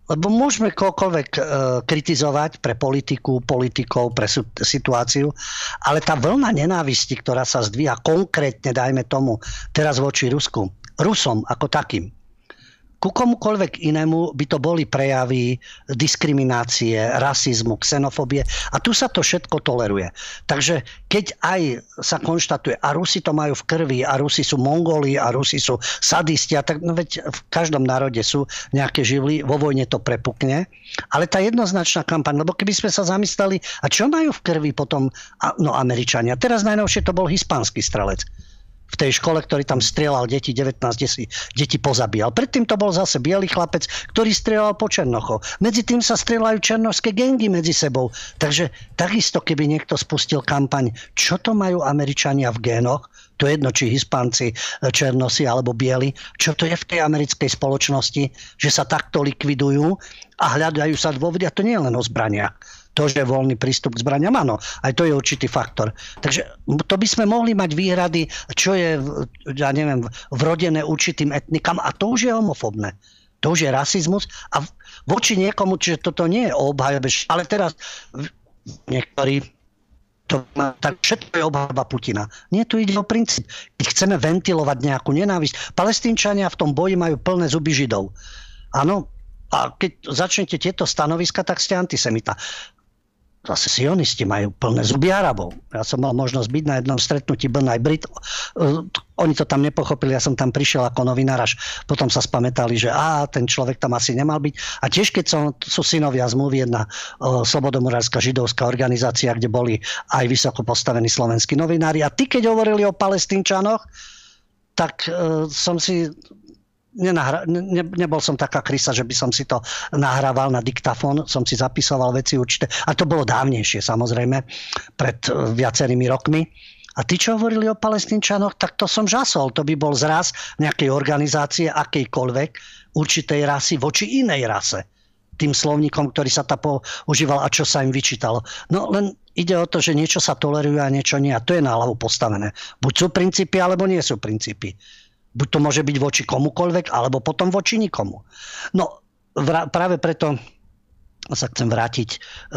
Lebo môžeme koľkoľvek kritizovať pre politiku, politikov, pre situáciu, ale tá vlna nenávisti, ktorá sa zdvíha konkrétne, dajme tomu, teraz voči Rusku, Rusom ako takým, ku komukoľvek inému by to boli prejavy diskriminácie, rasizmu, xenofóbie a tu sa to všetko toleruje. Takže keď aj sa konštatuje a Rusi to majú v krvi a Rusi sú Mongoli a Rusi sú sadisti a tak, no veď v každom národe sú nejaké živly, vo vojne to prepukne, ale tá jednoznačná kampaň, lebo keby sme sa zamysleli, a čo majú v krvi potom Američania. Teraz najnovšie to bol hispánsky strelec v tej škole, ktorý tam strieľal deti, 19 detí pozabíjal. Predtým to bol zase bielý chlapec, ktorý strieľal po Černochoch. Medzi tým sa strieľajú černošské gangy medzi sebou. Takže takisto, keby niekto spustil kampaň, čo to majú Američania v génoch, to je jedno, či Hispánci, Černosi alebo Bieli, čo to je v tej americkej spoločnosti, že sa takto likvidujú a hľadajú sa dôvody. A to nie je len o zbraniach. To, že voľný prístup k zbraniam, áno, aj to je určitý faktor. Takže to by sme mohli mať výhrady, čo je, ja neviem, vrodené určitým etnikám a to už je homofóbne. To už je rasizmus a voči niekomu, čiže toto nie je o obhajobe, ale teraz niektorí to má, tak všetko je obhajoba Putina. Nie, tu ide o princíp. Keď chceme ventilovať nejakú nenávisť, Palestínčania v tom boji majú plné zuby Židov. Áno, a keď začnete tieto stanoviska, tak ste antisemita. zase sionisti majú plné zuby Arabov. Ja som mal možnosť byť na jednom stretnutí, bol aj Brit. Oni to tam nepochopili, ja som tam prišiel ako novinár, až potom sa spamätali, že ten človek tam asi nemal byť. A tiež keď sú synovia zmluvy, jedna slobodomurárska židovská organizácia, kde boli aj vysoko postavení slovenskí novinári. A tí, keď hovorili o Palestínčanoch, tak som si... Nebol som taká krysa, že by som si to nahrával na diktafón, som si zapisoval veci určité. A to bolo dávnejšie, samozrejme, pred viacerými rokmi. A tí, čo hovorili o Palestínčanoch, tak to som žasol. To by bol zraz nejakej organizácie, akejkoľvek, určitej rasy voči inej rase. Tým slovníkom, ktorý sa tam používal a čo sa im vyčítalo. No len ide o to, že niečo sa toleruje a niečo nie. A to je na hlavu postavené. Buď sú princípy, alebo nie sú princípy. Buď to môže byť voči komukoľvek, alebo potom voči nikomu. No práve preto sa chcem vrátiť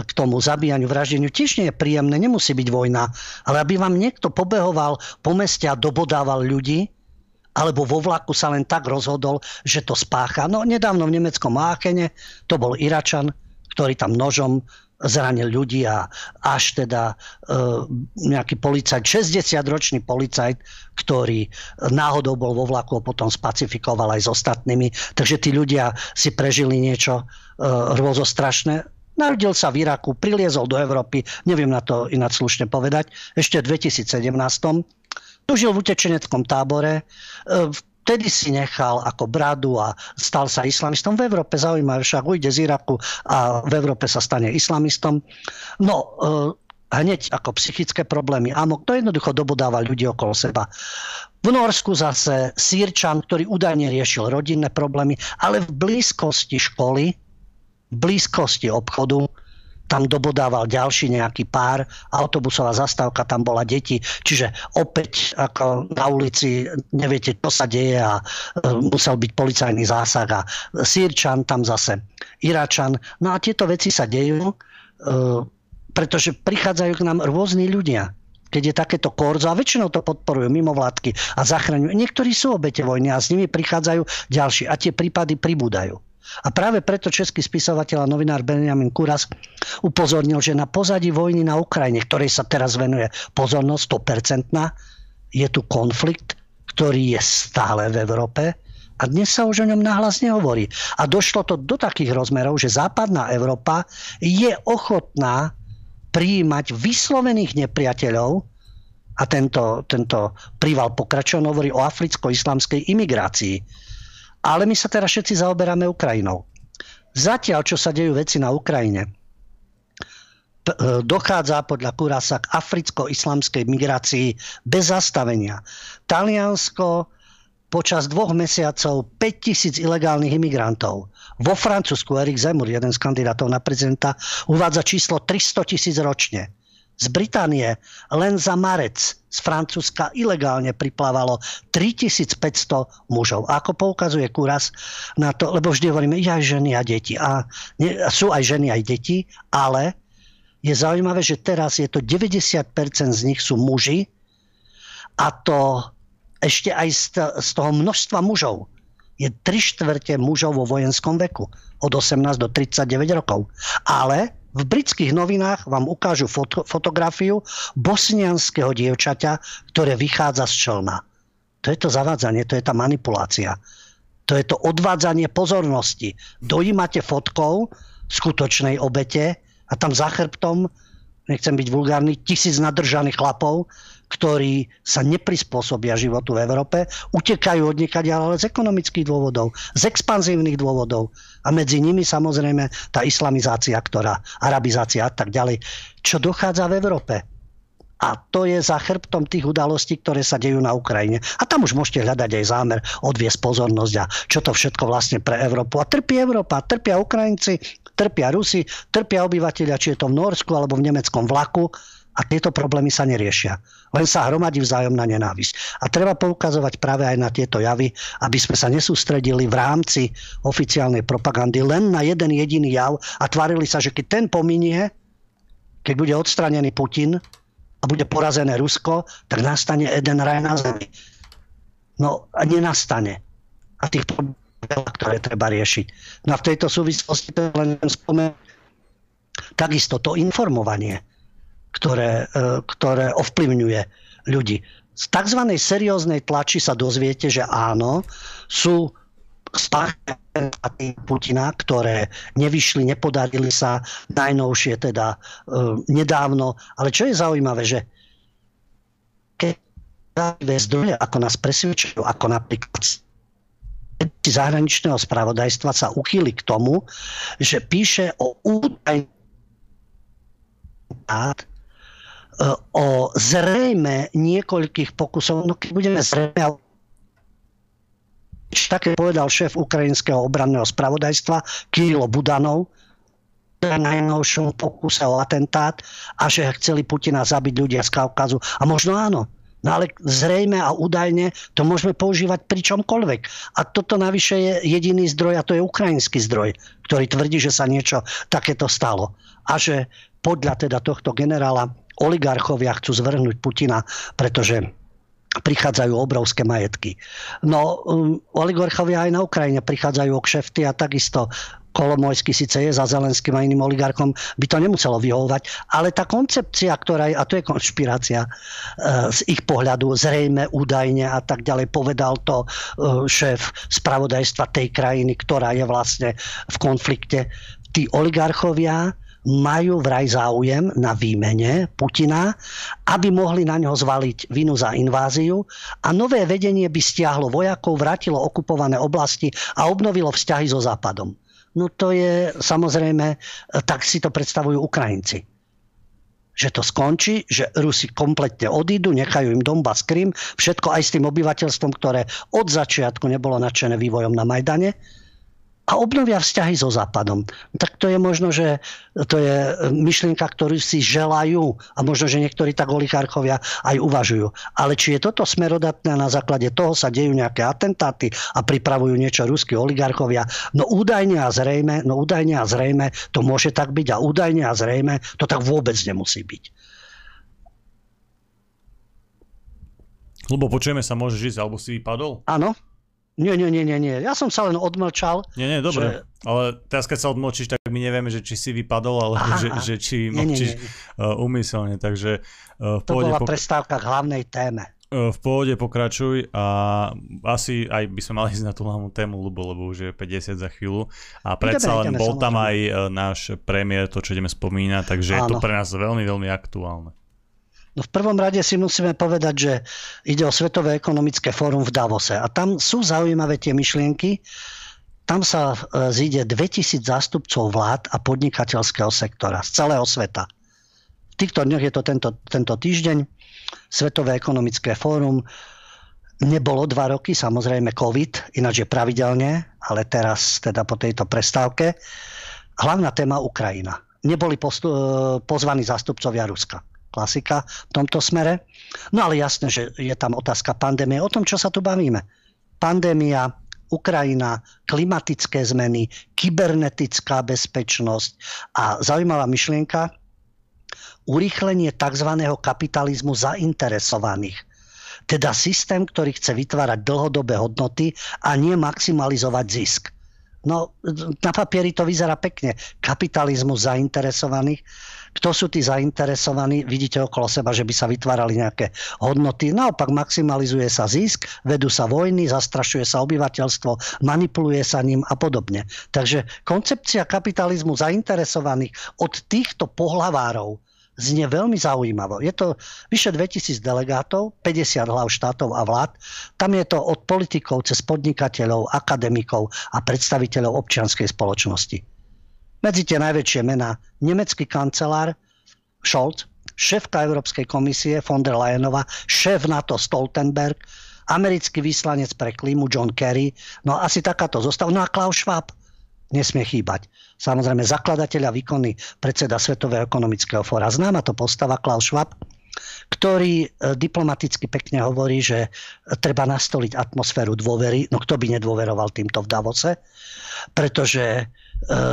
k tomu zabíjaniu, vraždeniu. Tiež nie je príjemné, nemusí byť vojna, ale aby vám niekto pobehoval po meste a dobodával ľudí, alebo vo vlaku sa len tak rozhodol, že to spácha. No nedávno v nemeckom Aachene to bol Iračan, ktorý tam nožom zranil ľudí a až teda nejaký policajt, 60-ročný policajt, ktorý náhodou bol vo vlaku a potom spacifikoval aj s ostatnými. Takže tí ľudia si prežili niečo rôzostrašné. Narodil sa v Iraku, priliezol do Európy, neviem na to ináč slušne povedať, ešte v 2017. Tu žil v utečeneckom tábore, vtedy si nechal ako bradu a stal sa islamistom. V Európe, zaujímavé však, ujde z Iraku a v Európe sa stane islamistom. No, hneď ako psychické problémy. Amok, to jednoducho dobodáva ľudí okolo seba. V Norsku zase Sýrčan, ktorý údajne riešil rodinné problémy, ale v blízkosti školy, v blízkosti obchodu, tam dobodával ďalší nejaký pár. Autobusová zastávka, tam bola deti. Čiže opäť ako na ulici neviete, čo sa deje a musel byť policajný zásah. A Sýrčan, tam zase Iračan. No a tieto veci sa dejú, pretože prichádzajú k nám rôzni ľudia, keď je takéto korzo, a väčšinou to podporujú mimovládky a zachraňujú. Niektorí sú obete vojny a s nimi prichádzajú ďalší a tie prípady pribúdajú. A práve preto český spisovateľ a novinár Benjamin Kuras upozornil, že na pozadí vojny na Ukrajine, ktorej sa teraz venuje pozornosť 100%, je tu konflikt, ktorý je stále v Európe a dnes sa už o ňom nahlas nehovorí. A došlo to do takých rozmerov, že západná Európa je ochotná prijímať vyslovených nepriateľov a tento príval pokračuje, hovorí o africko-islamskej imigrácii. Ale my sa teraz všetci zaoberáme Ukrajinou. Zatiaľ, čo sa dejú veci na Ukrajine, dochádza podľa Kurasa k africko-islamskej migrácii bez zastavenia. Taliansko počas 2 mesiacov 5000 ilegálnych imigrantov. Vo Francúzsku Eric Zemmour, jeden z kandidátov na prezidenta, uvádza číslo 300 000 ročne. Z Británie len za marec z Francúzska ilegálne priplávalo 3500 mužov. A ako poukazuje Kuras na to, lebo vždy hovoríme, aj ženy a deti. Sú aj ženy, aj deti, ale je zaujímavé, že teraz je to 90% z nich sú muži, a to ešte aj z toho množstva mužov. Je 3/4 mužov vo vojenskom veku od 18 do 39 rokov. Ale v britských novinách vám ukážu fotografiu bosnianského dievčaťa, ktoré vychádza z člna. To je to zavádzanie, to je tá manipulácia. To je to odvádzanie pozornosti. Dojímate fotkou skutočnej obete a tam za chrbtom, nechcem byť vulgárny, 1000 nadržaných chlapov, ktorí sa neprispôsobia životu v Európe, utekajú odniekaďal, ale z ekonomických dôvodov, z expanzívnych dôvodov. A medzi nimi samozrejme tá islamizácia, ktorá arabizácia a tak ďalej, čo dochádza v Európe. A to je za chrbtom tých udalostí, ktoré sa dejú na Ukrajine. A tam už môžete hľadať aj zámer, odviesť pozornosť a čo to všetko vlastne pre Európu. A trpí Európa, trpia Ukrajinci, trpia Rusi, trpia obyvateľia, či je to v Norsku alebo v nemeckom vlaku. A tieto problémy sa neriešia. Len sa hromadí vzájomná nenávisť. A treba poukazovať práve aj na tieto javy, aby sme sa nesústredili v rámci oficiálnej propagandy len na jeden jediný jav a tvárili sa, že keď ten pominie, keď bude odstranený Putin a bude porazené Rusko, tak nastane jeden raj na zemi. No a nenastane. A tých problémov, ktoré treba riešiť. No a v tejto súvislosti len spomenúť Takisto to informovanie, ktoré ovplyvňuje ľudí. Z tzv. Serióznej tlači sa dozviete, že áno, sú spáchané Putina, ktoré nevyšli, nepodarili sa, najnovšie teda nedávno. Ale čo je zaujímavé, že keď zdroje, ako nás presvedčujú, ako napríklad zahraničného spravodajstva sa uchýli k tomu, že píše o údajných o zrejme niekoľkých pokusov, no keď budeme zrejme, také povedal šéf ukrajinského obranného spravodajstva Kirilo Budanov, na najnovšom pokuse o atentát a že chceli Putina zabiť ľudia z Kaukazu. A možno áno. No ale zrejme a údajne to môžeme používať pri čomkoľvek. A toto navyše je jediný zdroj, a to je ukrajinský zdroj, ktorý tvrdí, že sa niečo takéto stalo. A že podľa teda tohto generála oligarchovia chcú zvrhnúť Putina, pretože prichádzajú obrovské majetky. No, oligarchovia aj na Ukrajine prichádzajú o kšefty a takisto Kolomojský síce je za Zelenským a iným oligarchom, by to nemuselo vyhovovať. Ale tá koncepcia, ktorá je, a to je konšpirácia z ich pohľadu, zrejme, údajne a tak ďalej, povedal to šéf spravodajstva tej krajiny, ktorá je vlastne v konflikte. Tí oligarchovia majú vraj záujem na výmene Putina, aby mohli na ňo zvaliť vinu za inváziu a nové vedenie by stiahlo vojakov, vrátilo okupované oblasti a obnovilo vzťahy so Západom. No to je samozrejme, tak si to predstavujú Ukrajinci. Že to skončí, že Rusi kompletne odídu, nechajú im Donbas, Krym, všetko aj s tým obyvateľstvom, ktoré od začiatku nebolo nadšené vývojom na Majdane, a obnovia vzťahy so Západom. Tak to je možno, že to je myšlienka, ktorú si želajú a možno, že niektorí tak oligarchovia aj uvažujú. Ale či je toto smerodatné, na základe toho sa dejú nejaké atentáty a pripravujú niečo ruskí oligarchovia, no údajne a zrejme, to môže tak byť a údajne a zrejme to tak vôbec nemusí byť. Ľubo, počujeme sa, môžeš ísť, alebo si vypadol? Áno. Nie. Ja som sa len odmlčal. Nie, dobre. Ale teraz, keď sa odmlčíš, tak my nevieme, že či si vypadol, alebo že či mlčíš úmyselne. Takže v pohode... To bola prestávka k hlavnej téme. V pohode pokračuj a asi aj by sme mali ísť na tú hlavnú tému, lebo už je 50 za chvíľu. A predsa len bol tam aj náš premiér, to, čo ideme spomínať, takže áno. Je to pre nás veľmi, veľmi aktuálne. No v prvom rade si musíme povedať, že ide o Svetové ekonomické fórum v Davose. A tam sú zaujímavé tie myšlienky. Tam sa zíde 2000 zástupcov vlád a podnikateľského sektora z celého sveta. V týchto dňoch je to tento týždeň. Svetové ekonomické fórum nebolo 2 roky, samozrejme COVID, ináč je pravidelne, ale teraz teda po tejto prestávke. Hlavná téma Ukrajina. Neboli pozvaní zástupcovia Ruska. Klasika v tomto smere. No ale jasné, že je tam otázka pandémie. O tom, čo sa tu bavíme. Pandémia, Ukrajina, klimatické zmeny, kybernetická bezpečnosť a zaujímavá myšlienka, urýchlenie tzv. Kapitalizmu zainteresovaných. Teda systém, ktorý chce vytvárať dlhodobé hodnoty a nie maximalizovať zisk. No, na papieri to vyzerá pekne. Kapitalizmus zainteresovaných. Kto sú tí zainteresovaní? Vidíte okolo seba, že by sa vytvárali nejaké hodnoty. Naopak maximalizuje sa zisk, vedú sa vojny, zastrašuje sa obyvateľstvo, manipuluje sa ním a podobne. Takže koncepcia kapitalizmu zainteresovaných od týchto pohlavárov znie veľmi zaujímavo. Je to vyše 2000 delegátov, 50 hlav štátov a vlád. Tam je to od politikov cez podnikateľov, akademikov a predstaviteľov občianskej spoločnosti. Medzi tie najväčšie mená nemecký kancelár Scholz, šéfka Európskej komisie von der Leyenová, šéf NATO Stoltenberg, americký vyslanec pre klímu John Kerry, no asi takáto zostava. No a Klaus Schwab nesmie chýbať. Samozrejme zakladateľ a výkonný predseda Svetového ekonomického fóra. Známa to postava Klaus Schwab, ktorý diplomaticky pekne hovorí, že treba nastoliť atmosféru dôvery. No kto by nedôveroval týmto v Davose? Pretože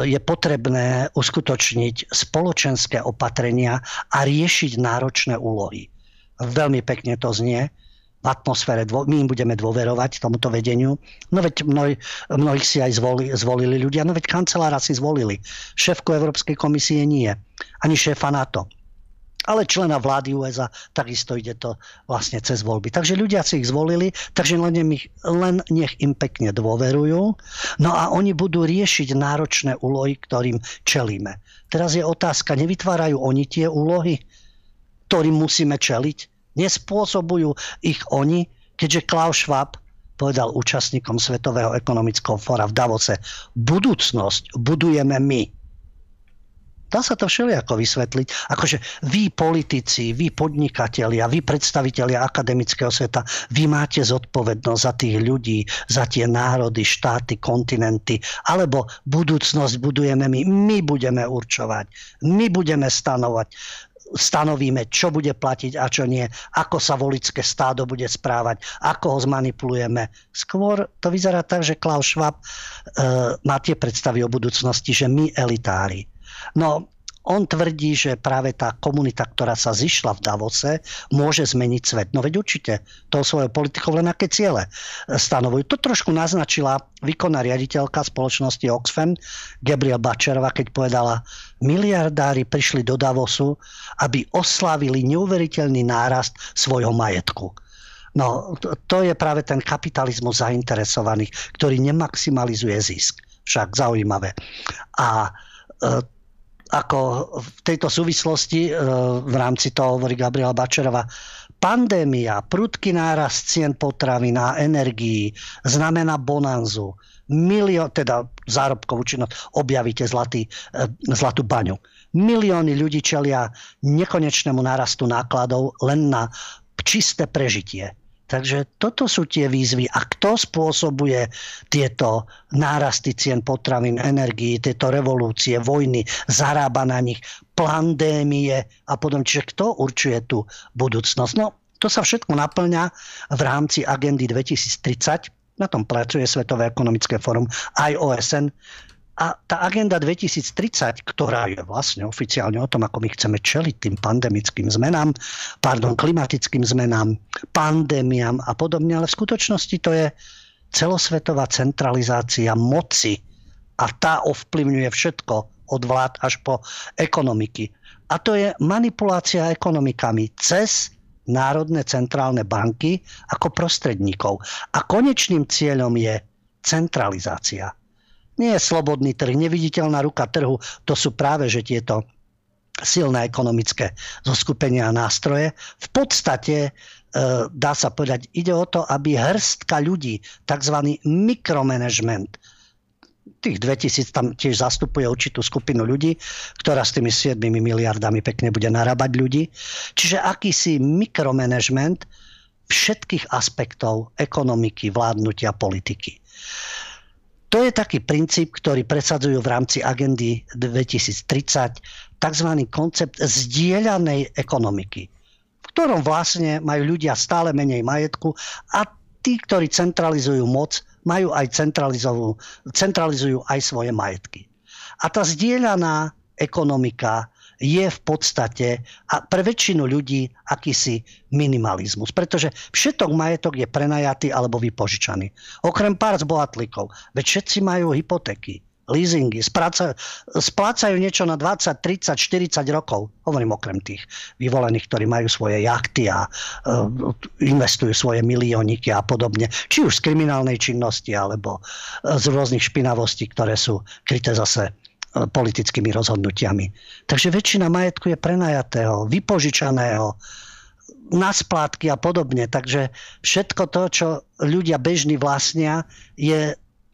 je potrebné uskutočniť spoločenské opatrenia a riešiť náročné úlohy. Veľmi pekne to znie. V v atmosfére, my im budeme dôverovať tomuto vedeniu. No veď mnohých si aj zvolili ľudia, no veď kancelára si zvolili. Šéfku Európskej komisie nie, ani šéfa NATO. Ale člena vlády USA, takisto ide to vlastne cez voľby. Takže ľudia si ich zvolili, takže len nech im pekne dôverujú. No a oni budú riešiť náročné úlohy, ktorým čelíme. Teraz je otázka, nevytvárajú oni tie úlohy, ktorým musíme čeliť? Nespôsobujú ich oni, keďže Klaus Schwab povedal účastníkom Svetového ekonomického fóra v Davose, budúcnosť budujeme my. Dá sa to všelijako vysvetliť. Akože vy politici, vy podnikatelia, vy predstavitelia akademického sveta, vy máte zodpovednosť za tých ľudí, za tie národy, štáty, kontinenty. Alebo budúcnosť budujeme my. My budeme určovať. My budeme stanovíme, čo bude platiť a čo nie. Ako sa voličské stádo bude správať. Ako ho zmanipulujeme. Skôr to vyzerá tak, že Klaus Schwab má tie predstavy o budúcnosti, že my elitári. No, on tvrdí, že práve tá komunita, ktorá sa zišla v Davose, môže zmeniť svet. No veď určite, toho svojho politikov len aké ciele stanovujú. To trošku naznačila výkonná riaditeľka spoločnosti Oxfam, Gabriel Bačerová, keď povedala, miliardári prišli do Davosu, aby oslávili neuveriteľný nárast svojho majetku. No, to je práve ten kapitalizmus zainteresovaných, ktorý nemaximalizuje zisk. Však zaujímavé. A ako v tejto súvislosti v rámci toho hovorí Gabriela Bačerová, pandémia, prudký nárast cien potravín a energií znamená bonanzu. Teda zárobkovú činnosť, objavíte zlatú baňu. Milióny ľudí čelia nekonečnému nárastu nákladov len na čisté prežitie. Takže toto sú tie výzvy. A kto spôsobuje tieto nárasty cien potravín, energií, tieto revolúcie, vojny, zarába na nich, pandémie a podobne. Čiže kto určuje tú budúcnosť? No, to sa všetko naplňa v rámci agendy 2030. Na tom pracuje Svetové ekonomické fórum, aj OSN. A tá agenda 2030, ktorá je vlastne oficiálne o tom, ako my chceme čeliť tým klimatickým zmenám, pandémiám a podobne, ale v skutočnosti to je celosvetová centralizácia moci a tá ovplyvňuje všetko od vlád až po ekonomiky. A to je manipulácia ekonomikami cez národné centrálne banky ako prostredníkov. A konečným cieľom je centralizácia. Nie je slobodný trh, neviditeľná ruka trhu, to sú práve že tieto silné ekonomické zoskupenia a nástroje. V podstate, dá sa povedať, ide o to, aby hrstka ľudí, tzv. Mikromanagement, tých 2000 tam tiež zastupuje určitú skupinu ľudí, ktorá s tými 7 miliardami pekne bude narábať ľudí. Čiže akýsi mikromanagement všetkých aspektov ekonomiky, vládnutia, politiky. To je taký princíp, ktorý presadzujú v rámci agendy 2030, tzv. Koncept zdieľanej ekonomiky, v ktorom vlastne majú ľudia stále menej majetku a tí, ktorí centralizujú moc, majú aj centralizujú aj svoje majetky. A tá zdieľaná ekonomika je v podstate a pre väčšinu ľudí akýsi minimalizmus. Pretože všetok majetok je prenajatý alebo vypožičaný. Okrem pár zbohatlíkov. Veď všetci majú hypotéky, leasingy, splácajú niečo na 20, 30, 40 rokov. Hovorím okrem tých vyvolených, ktorí majú svoje jachty a investujú svoje milióniky a podobne. Či už z kriminálnej činnosti alebo z rôznych špinavostí, ktoré sú kryté zase politickými rozhodnutiami. Takže väčšina majetku je prenajatého, vypožičaného, na splátky a podobne. Takže všetko to, čo ľudia bežní vlastnia,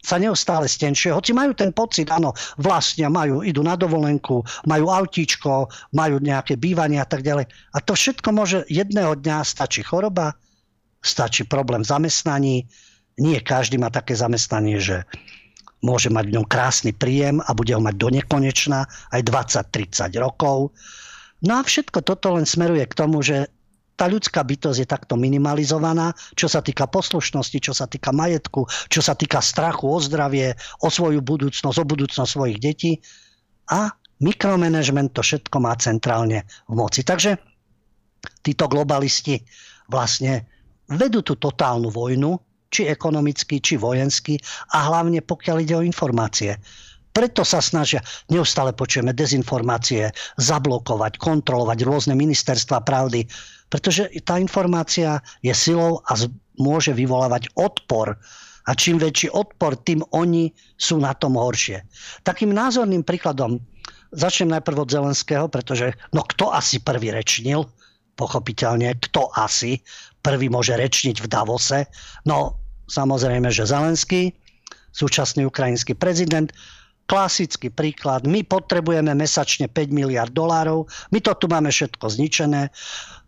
sa neustále stenšuje. Hoci majú ten pocit, áno, vlastnia, idú na dovolenku, majú autíčko, majú nejaké bývanie a tak ďalej. A to všetko môže jedného dňa, stačí choroba, stačí problém v zamestnaní. Nie každý má také zamestnanie, že môže mať v ňom krásny príjem a bude ho mať do nekonečna aj 20-30 rokov. No a všetko toto len smeruje k tomu, že tá ľudská bytosť je takto minimalizovaná, čo sa týka poslušnosti, čo sa týka majetku, čo sa týka strachu o zdravie, o svoju budúcnosť, o budúcnosť svojich detí. A mikromanagement to všetko má centrálne v moci. Takže títo globalisti vlastne vedú tú totálnu vojnu, či ekonomicky, či vojensky a hlavne pokiaľ ide o informácie. Preto sa snažia, neustále počujeme dezinformácie, zablokovať, kontrolovať rôzne ministerstva pravdy, pretože tá informácia je silou a môže vyvolávať odpor. A čím väčší odpor, tým oni sú na tom horšie. Takým názorným príkladom, začnem najprv od Zelenského, pretože kto asi prvý rečnil, pochopiteľne, kto asi prvý môže rečniť v Davose, samozrejme, že Zelenský, súčasný ukrajinský prezident, klasický príklad, my potrebujeme mesačne $5 miliárd, my to tu máme všetko zničené,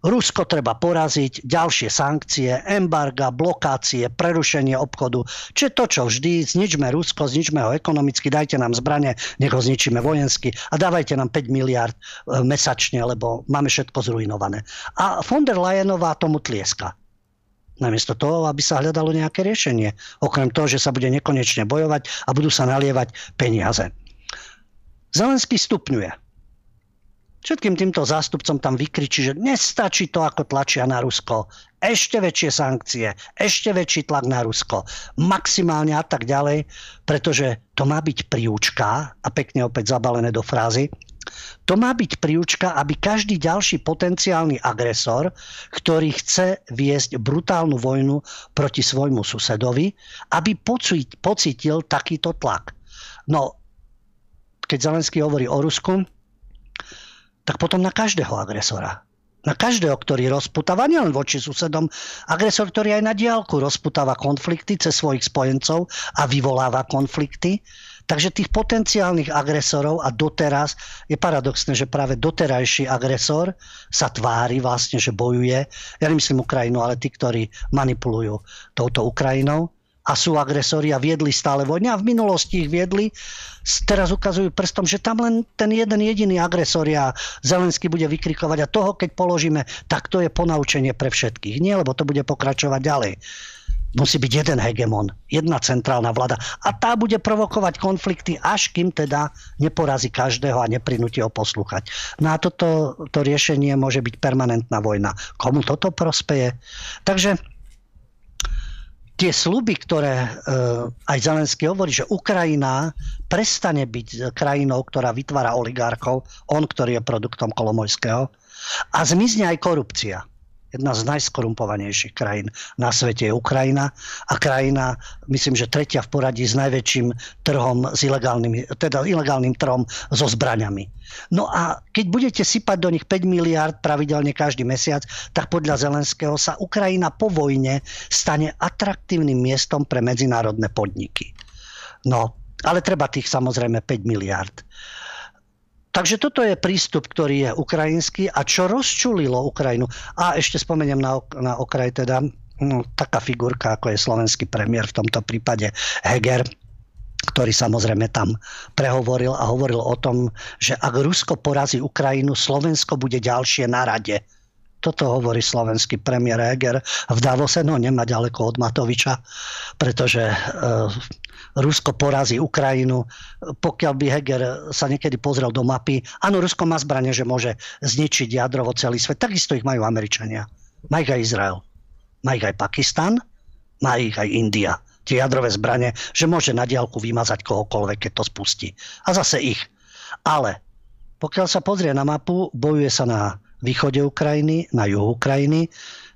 Rusko treba poraziť, ďalšie sankcie, embarga, blokácie, prerušenie obchodu. Čiže to, čo vždy, zničme Rusko, zničme ho ekonomicky, dajte nám zbrane, nech ho zničíme vojensky a dávajte nám $5 miliárd mesačne, lebo máme všetko zrujnované. A von der Leyenová tomu tlieska. Namiesto toho, aby sa hľadalo nejaké riešenie. Okrem toho, že sa bude nekonečne bojovať a budú sa nalievať peniaze. Zelenský stupňuje. Všetkým týmto zástupcom tam vykričí, že nestačí to, ako tlačia na Rusko. Ešte väčšie sankcie, ešte väčší tlak na Rusko. Maximálne a tak ďalej, pretože to má byť príučka, a pekne opäť zabalené do frázy, to má byť príučka, aby každý ďalší potenciálny agresor, ktorý chce viesť brutálnu vojnu proti svojmu susedovi, aby pocítil takýto tlak. Keď Zelenský hovorí o Rusku, tak potom na každého agresora. Na každého, ktorý rozputáva, nielen voči susedom, agresor, ktorý aj na diaľku rozputáva konflikty cez svojich spojencov a vyvoláva konflikty. Takže tých potenciálnych agresorov a doteraz je paradoxné, že práve doterajší agresor sa tvári vlastne, že bojuje. Ja nemyslím Ukrajinu, ale tí, ktorí manipulujú touto Ukrajinou a sú agresori a viedli stále vojny a v minulosti ich viedli. Teraz ukazujú prstom, že tam len ten jeden jediný agresor a Zelenský bude vykrikovať a toho, keď položíme, tak to je ponaučenie pre všetkých. Nie, lebo to bude pokračovať ďalej. Musí byť jeden hegemon, jedna centrálna vláda. A tá bude provokovať konflikty, až kým teda neporazí každého a neprinúti ho poslúchať. A toto riešenie môže byť permanentná vojna. Komu toto prospeje? Takže tie sľuby, ktoré aj Zelenský hovorí, že Ukrajina prestane byť krajinou, ktorá vytvára oligarchov, on, ktorý je produktom Kolomojského, a zmizne aj korupcia. Jedna z najskorumpovanejších krajín na svete je Ukrajina a krajina, myslím, že tretia v poradí s najväčším trhom, ilegálnym trhom so zbraňami. A keď budete sypať do nich $5 miliárd pravidelne každý mesiac, tak podľa Zelenského sa Ukrajina po vojne stane atraktívnym miestom pre medzinárodné podniky. Ale treba tých samozrejme $5 miliárd. Takže toto je prístup, ktorý je ukrajinský a čo rozčulilo Ukrajinu. A ešte spomeniem na okraj teda taká figurka, ako je slovenský premiér v tomto prípade Heger, ktorý samozrejme tam prehovoril a hovoril o tom, že ak Rusko porazí Ukrajinu, Slovensko bude ďalšie na rade. Toto hovorí slovenský premiér Heger v Davose, nemá ďaleko od Matoviča, pretože Rusko porazí Ukrajinu. Pokiaľ by Heger sa niekedy pozrel do mapy, áno, Rusko má zbrane, že môže zničiť jadrovo celý svet. Takisto ich majú Američania. Má ich aj Izrael. Má ich aj Pakistan. Má ich aj India. Tie jadrové zbrane, že môže na diaľku vymazať kohokoľvek, keď to spustí. A zase ich. Ale pokiaľ sa pozrie na mapu, bojuje sa na východe Ukrajiny, na juhu Ukrajiny.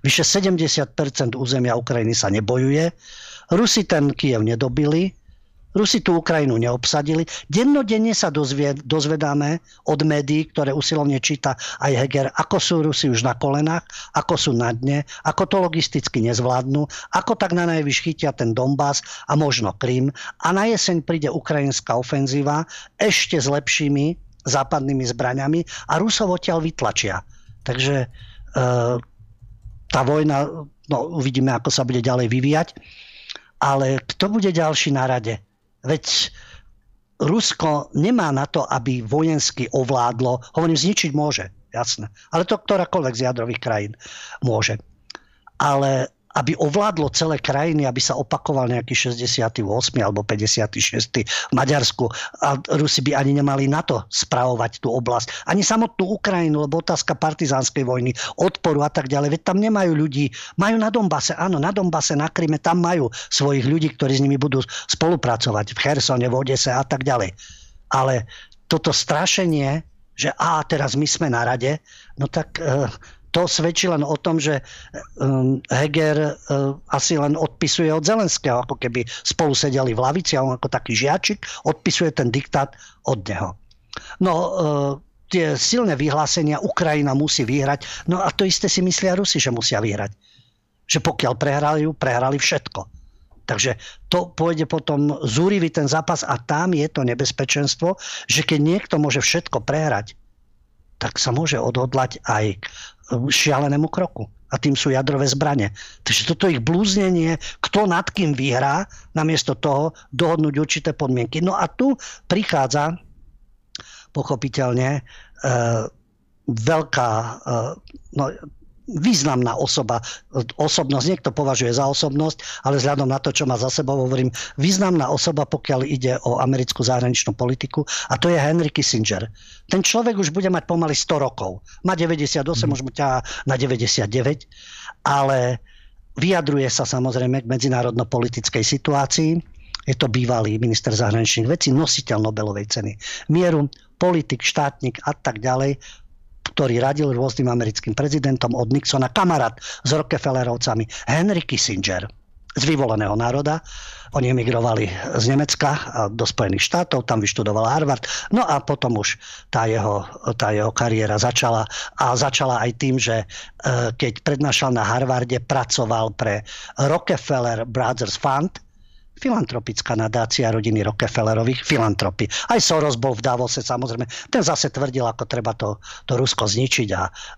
Vyše 70% územia Ukrajiny sa nebojuje. Rusi ten Kyjev nedobili. Rusi tú Ukrajinu neobsadili. Dennodenne sa dozvedáme od médií, ktoré usilovne číta aj Heger, ako sú Rusi už na kolenách, ako sú na dne, ako to logisticky nezvládnu, ako tak na najvyš chytia ten Donbás a možno Krym. A na jeseň príde ukrajinská ofenzíva ešte s lepšími západnými zbraňami a Rusov odtiaľ vytlačia. Takže tá vojna, uvidíme, ako sa bude ďalej vyvíjať. Ale kto bude ďalší na rade? Veď Rusko nemá na to, aby vojensky ovládlo. Hovorím, zničiť môže, jasné. Ale to ktorákoľvek z jadrových krajín môže. Ale aby ovládlo celé krajiny, aby sa opakoval nejaký 68. alebo 56. v Maďarsku. A Rusi by ani nemali NATO spravovať tú oblasť. Ani samotnú Ukrajinu, lebo otázka partizánskej vojny, odporu a tak ďalej. Veď tam nemajú ľudí. Majú na Donbase, áno, na Donbase, na Kryme, tam majú svojich ľudí, ktorí s nimi budú spolupracovať. V Chersone, v Odese a tak ďalej. Ale toto strašenie, že teraz my sme na rade, no tak... To svedčí len o tom, že Heger asi len odpisuje od Zelenského, ako keby spolu sedeli v lavici a on ako taký žiačik odpisuje ten diktát od neho. No tie silné vyhlásenia, Ukrajina musí vyhrať, no a to isté si myslia Rusi, že musia vyhrať. Že pokiaľ prehrali všetko. Takže to pôjde potom zúrivý ten zápas a tam je to nebezpečenstvo, že keď niekto môže všetko prehrať, tak sa môže odhodlať aj šialenému kroku. A tým sú jadrové zbrane. Takže toto ich blúznenie, kto nad kým vyhrá, namiesto toho dohodnúť určité podmienky. No a tu prichádza pochopiteľne významná osoba, osobnosť, niekto považuje za osobnosť, ale vzhľadom na to, čo má za sebou, hovorím, významná osoba, pokiaľ ide o americkú zahraničnú politiku, a to je Henry Kissinger. Ten človek už bude mať pomaly 100 rokov. Má 98, už mu ťahá na 99, ale vyjadruje sa samozrejme k medzinárodno-politickej situácii. Je to bývalý minister zahraničných vecí, nositeľ Nobelovej ceny mieru, politik, štátnik a tak ďalej, ktorý radil rôznym americkým prezidentom od Nixona, kamarát s Rockefellerovcami, Henry Kissinger z vyvoleného národa. Oni emigrovali z Nemecka do Spojených štátov, tam vyštudoval Harvard. No a potom už tá jeho kariéra začala. A začala aj tým, že keď prednášal na Harvarde, pracoval pre Rockefeller Brothers Fund, filantropická nadácia rodiny Rockefellerových, filantropy. Aj Soros bol v Davose, samozrejme. Ten zase tvrdil, ako treba to Rusko zničiť.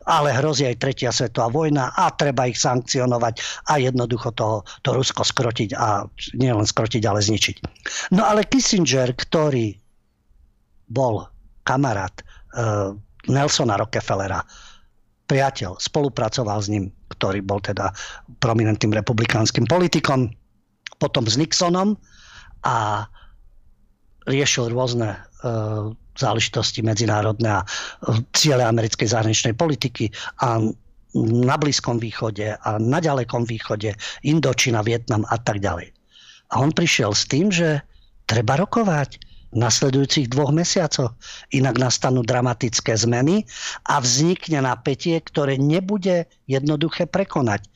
Ale hrozí aj tretia svetová vojna a treba ich sankcionovať a jednoducho to Rusko skrotiť a nielen skrotiť, ale zničiť. No ale Kissinger, ktorý bol kamarát Nelsona Rockefellera, priateľ, spolupracoval s ním, ktorý bol teda prominentným republikánskym politikom, potom s Nixonom a riešil rôzne záležitosti medzinárodné a ciele americkej zahraničnej politiky a na Blízkom východe a na Ďalekom východe, Indočina, Vietnam a tak ďalej. A on prišiel s tým, že treba rokovať v nasledujúcich 2 mesiacoch, inak nastanú dramatické zmeny a vznikne napätie, ktoré nebude jednoduché prekonať.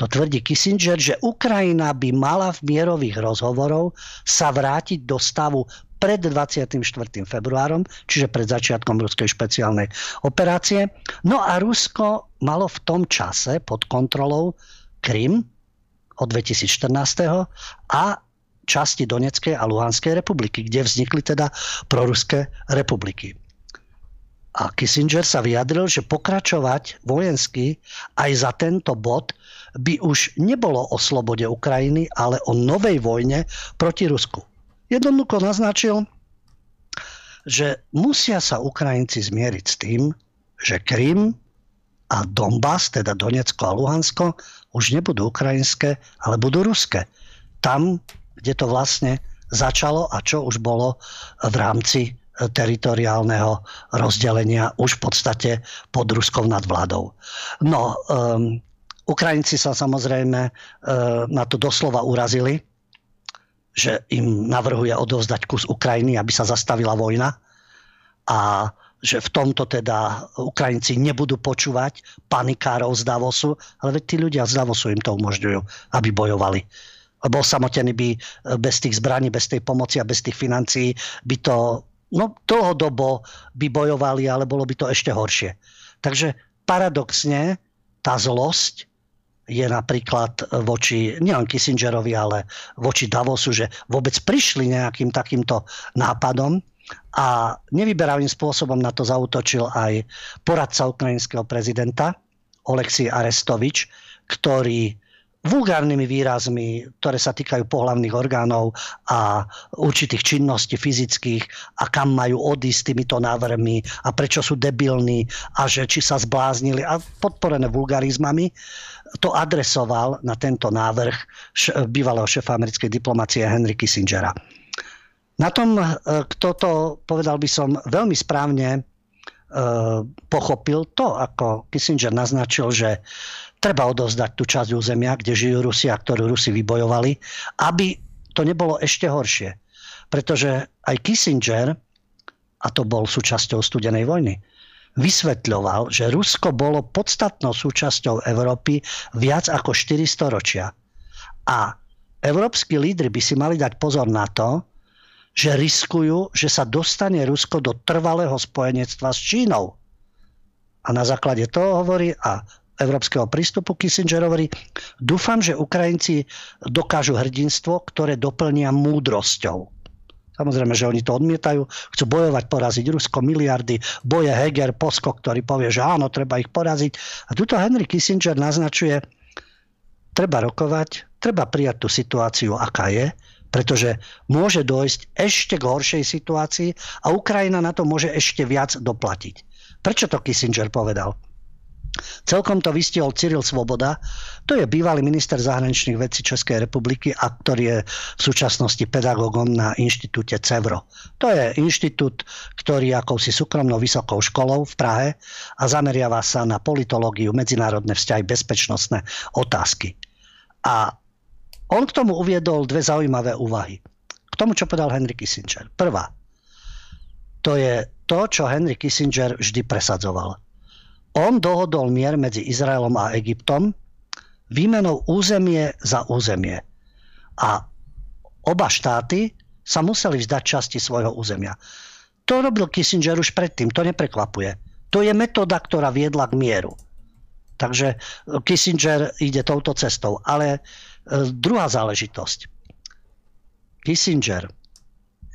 To tvrdí Kissinger, že Ukrajina by mala v mierových rozhovoroch sa vrátiť do stavu pred 24. februárom, čiže pred začiatkom ruskej špeciálnej operácie. No a Rusko malo v tom čase pod kontrolou Krym od 2014. a časti Donetskej a Luhanskej republiky, kde vznikli teda proruské republiky. A Kissinger sa vyjadril, že pokračovať vojensky aj za tento bod by už nebolo o slobode Ukrajiny, ale o novej vojne proti Rusku. Jednoducho naznačil, že musia sa Ukrajinci zmieriť s tým, že Krym a Donbas, teda Donecko a Luhansko, už nebudú ukrajinské, ale budú ruské. Tam, kde to vlastne začalo a čo už bolo v rámci teritoriálneho rozdelenia už v podstate pod ruskou nadvládou. No, Ukrajinci sa samozrejme na to doslova urazili, že im navrhuje odovzdať kus Ukrajiny, aby sa zastavila vojna a že v tomto teda Ukrajinci nebudú počúvať panikárov z Davosu, ale veď tí ľudia z Davosu im to umožňujú, aby bojovali. Lebo osamotení by bez tých zbraní, bez tej pomoci a bez tých financií by to dlhodobo by bojovali, ale bolo by to ešte horšie. Takže paradoxne tá zlosť je napríklad voči nielen Kissingerovi, ale voči Davosu, že vôbec prišli nejakým takýmto nápadom a nevyberavým spôsobom na to zaútočil aj poradca ukrajinského prezidenta Oleksii Arestovyč, ktorý vulgárnymi výrazmi, ktoré sa týkajú pohlavných orgánov a určitých činností fyzických a kam majú odísť týmito návrhmi a prečo sú debilní a že či sa zbláznili a podporené vulgarizmami. To adresoval na tento návrh bývalého šéfa americkej diplomacie Henry Kissingera. Na tom, kto to, povedal by som, veľmi správne pochopil to, ako Kissinger naznačil, že treba odovzdať tú časť územia, kde žijú Rusi a ktorú Rusi vybojovali, aby to nebolo ešte horšie. Pretože aj Kissinger, a to bol súčasťou studenej vojny, vysvetľoval, že Rusko bolo podstatnou súčasťou Európy viac ako 400 ročia. A európski lídri by si mali dať pozor na to, že riskujú, že sa dostane Rusko do trvalého spojenectva s Čínou. A na základe toho hovorí a európskeho prístupu Kissinger hovorí, dúfam, že Ukrajinci dokážu hrdinstvo, ktoré doplnia múdrosťou. Samozrejme, že oni to odmietajú, chcú bojovať, poraziť Rusko, miliardy, boje Heger, Posko, ktorý povie, že áno, treba ich poraziť. A tuto Henry Kissinger naznačuje, treba rokovať, treba prijať tú situáciu, aká je, pretože môže dojsť ešte k horšej situácii a Ukrajina na to môže ešte viac doplatiť. Prečo to Kissinger povedal? Celkom to vystihol Cyril Svoboda, to je bývalý minister zahraničných vecí Českej republiky a ktorý je v súčasnosti pedagógom na inštitúte CEVRO. To je inštitút, ktorý je akousi súkromnou vysokou školou v Prahe a zameriava sa na politológiu, medzinárodné vzťahy, bezpečnostné otázky. A on k tomu uviedol dve zaujímavé úvahy. K tomu, čo povedal Henry Kissinger. Prvá, to je to, čo Henry Kissinger vždy presadzoval. On dohodol mier medzi Izraelom a Egyptom výmenou územie za územie. A oba štáty sa museli vzdať časti svojho územia. To robil Kissinger už predtým, to neprekvapuje. To je metóda, ktorá viedla k mieru. Takže Kissinger ide touto cestou. Ale druhá záležitosť. Kissinger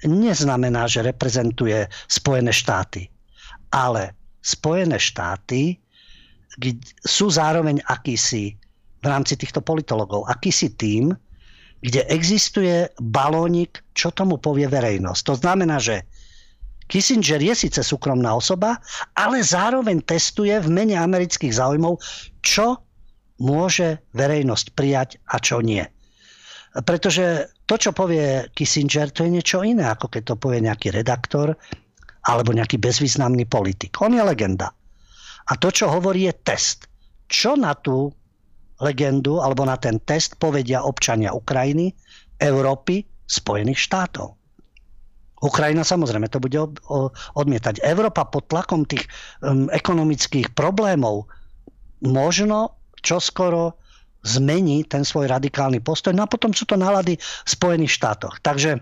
neznamená, že reprezentuje Spojené štáty, ale Spojené štáty sú zároveň akýsi, v rámci týchto politologov, akýsi tím, kde existuje balónik, čo tomu povie verejnosť. To znamená, že Kissinger je síce súkromná osoba, ale zároveň testuje v mene amerických záujmov, čo môže verejnosť prijať a čo nie. Pretože to, čo povie Kissinger, to je niečo iné, ako keď to povie nejaký redaktor, alebo nejaký bezvýznamný politik. On je legenda. A to, čo hovorí, je test. Čo na tú legendu alebo na ten test povedia občania Ukrajiny, Európy, Spojených štátov. Ukrajina samozrejme to bude odmietať. Európa pod tlakom tých ekonomických problémov možno čoskoro zmení ten svoj radikálny postoj. No a potom sú to nálady v Spojených štátoch. Takže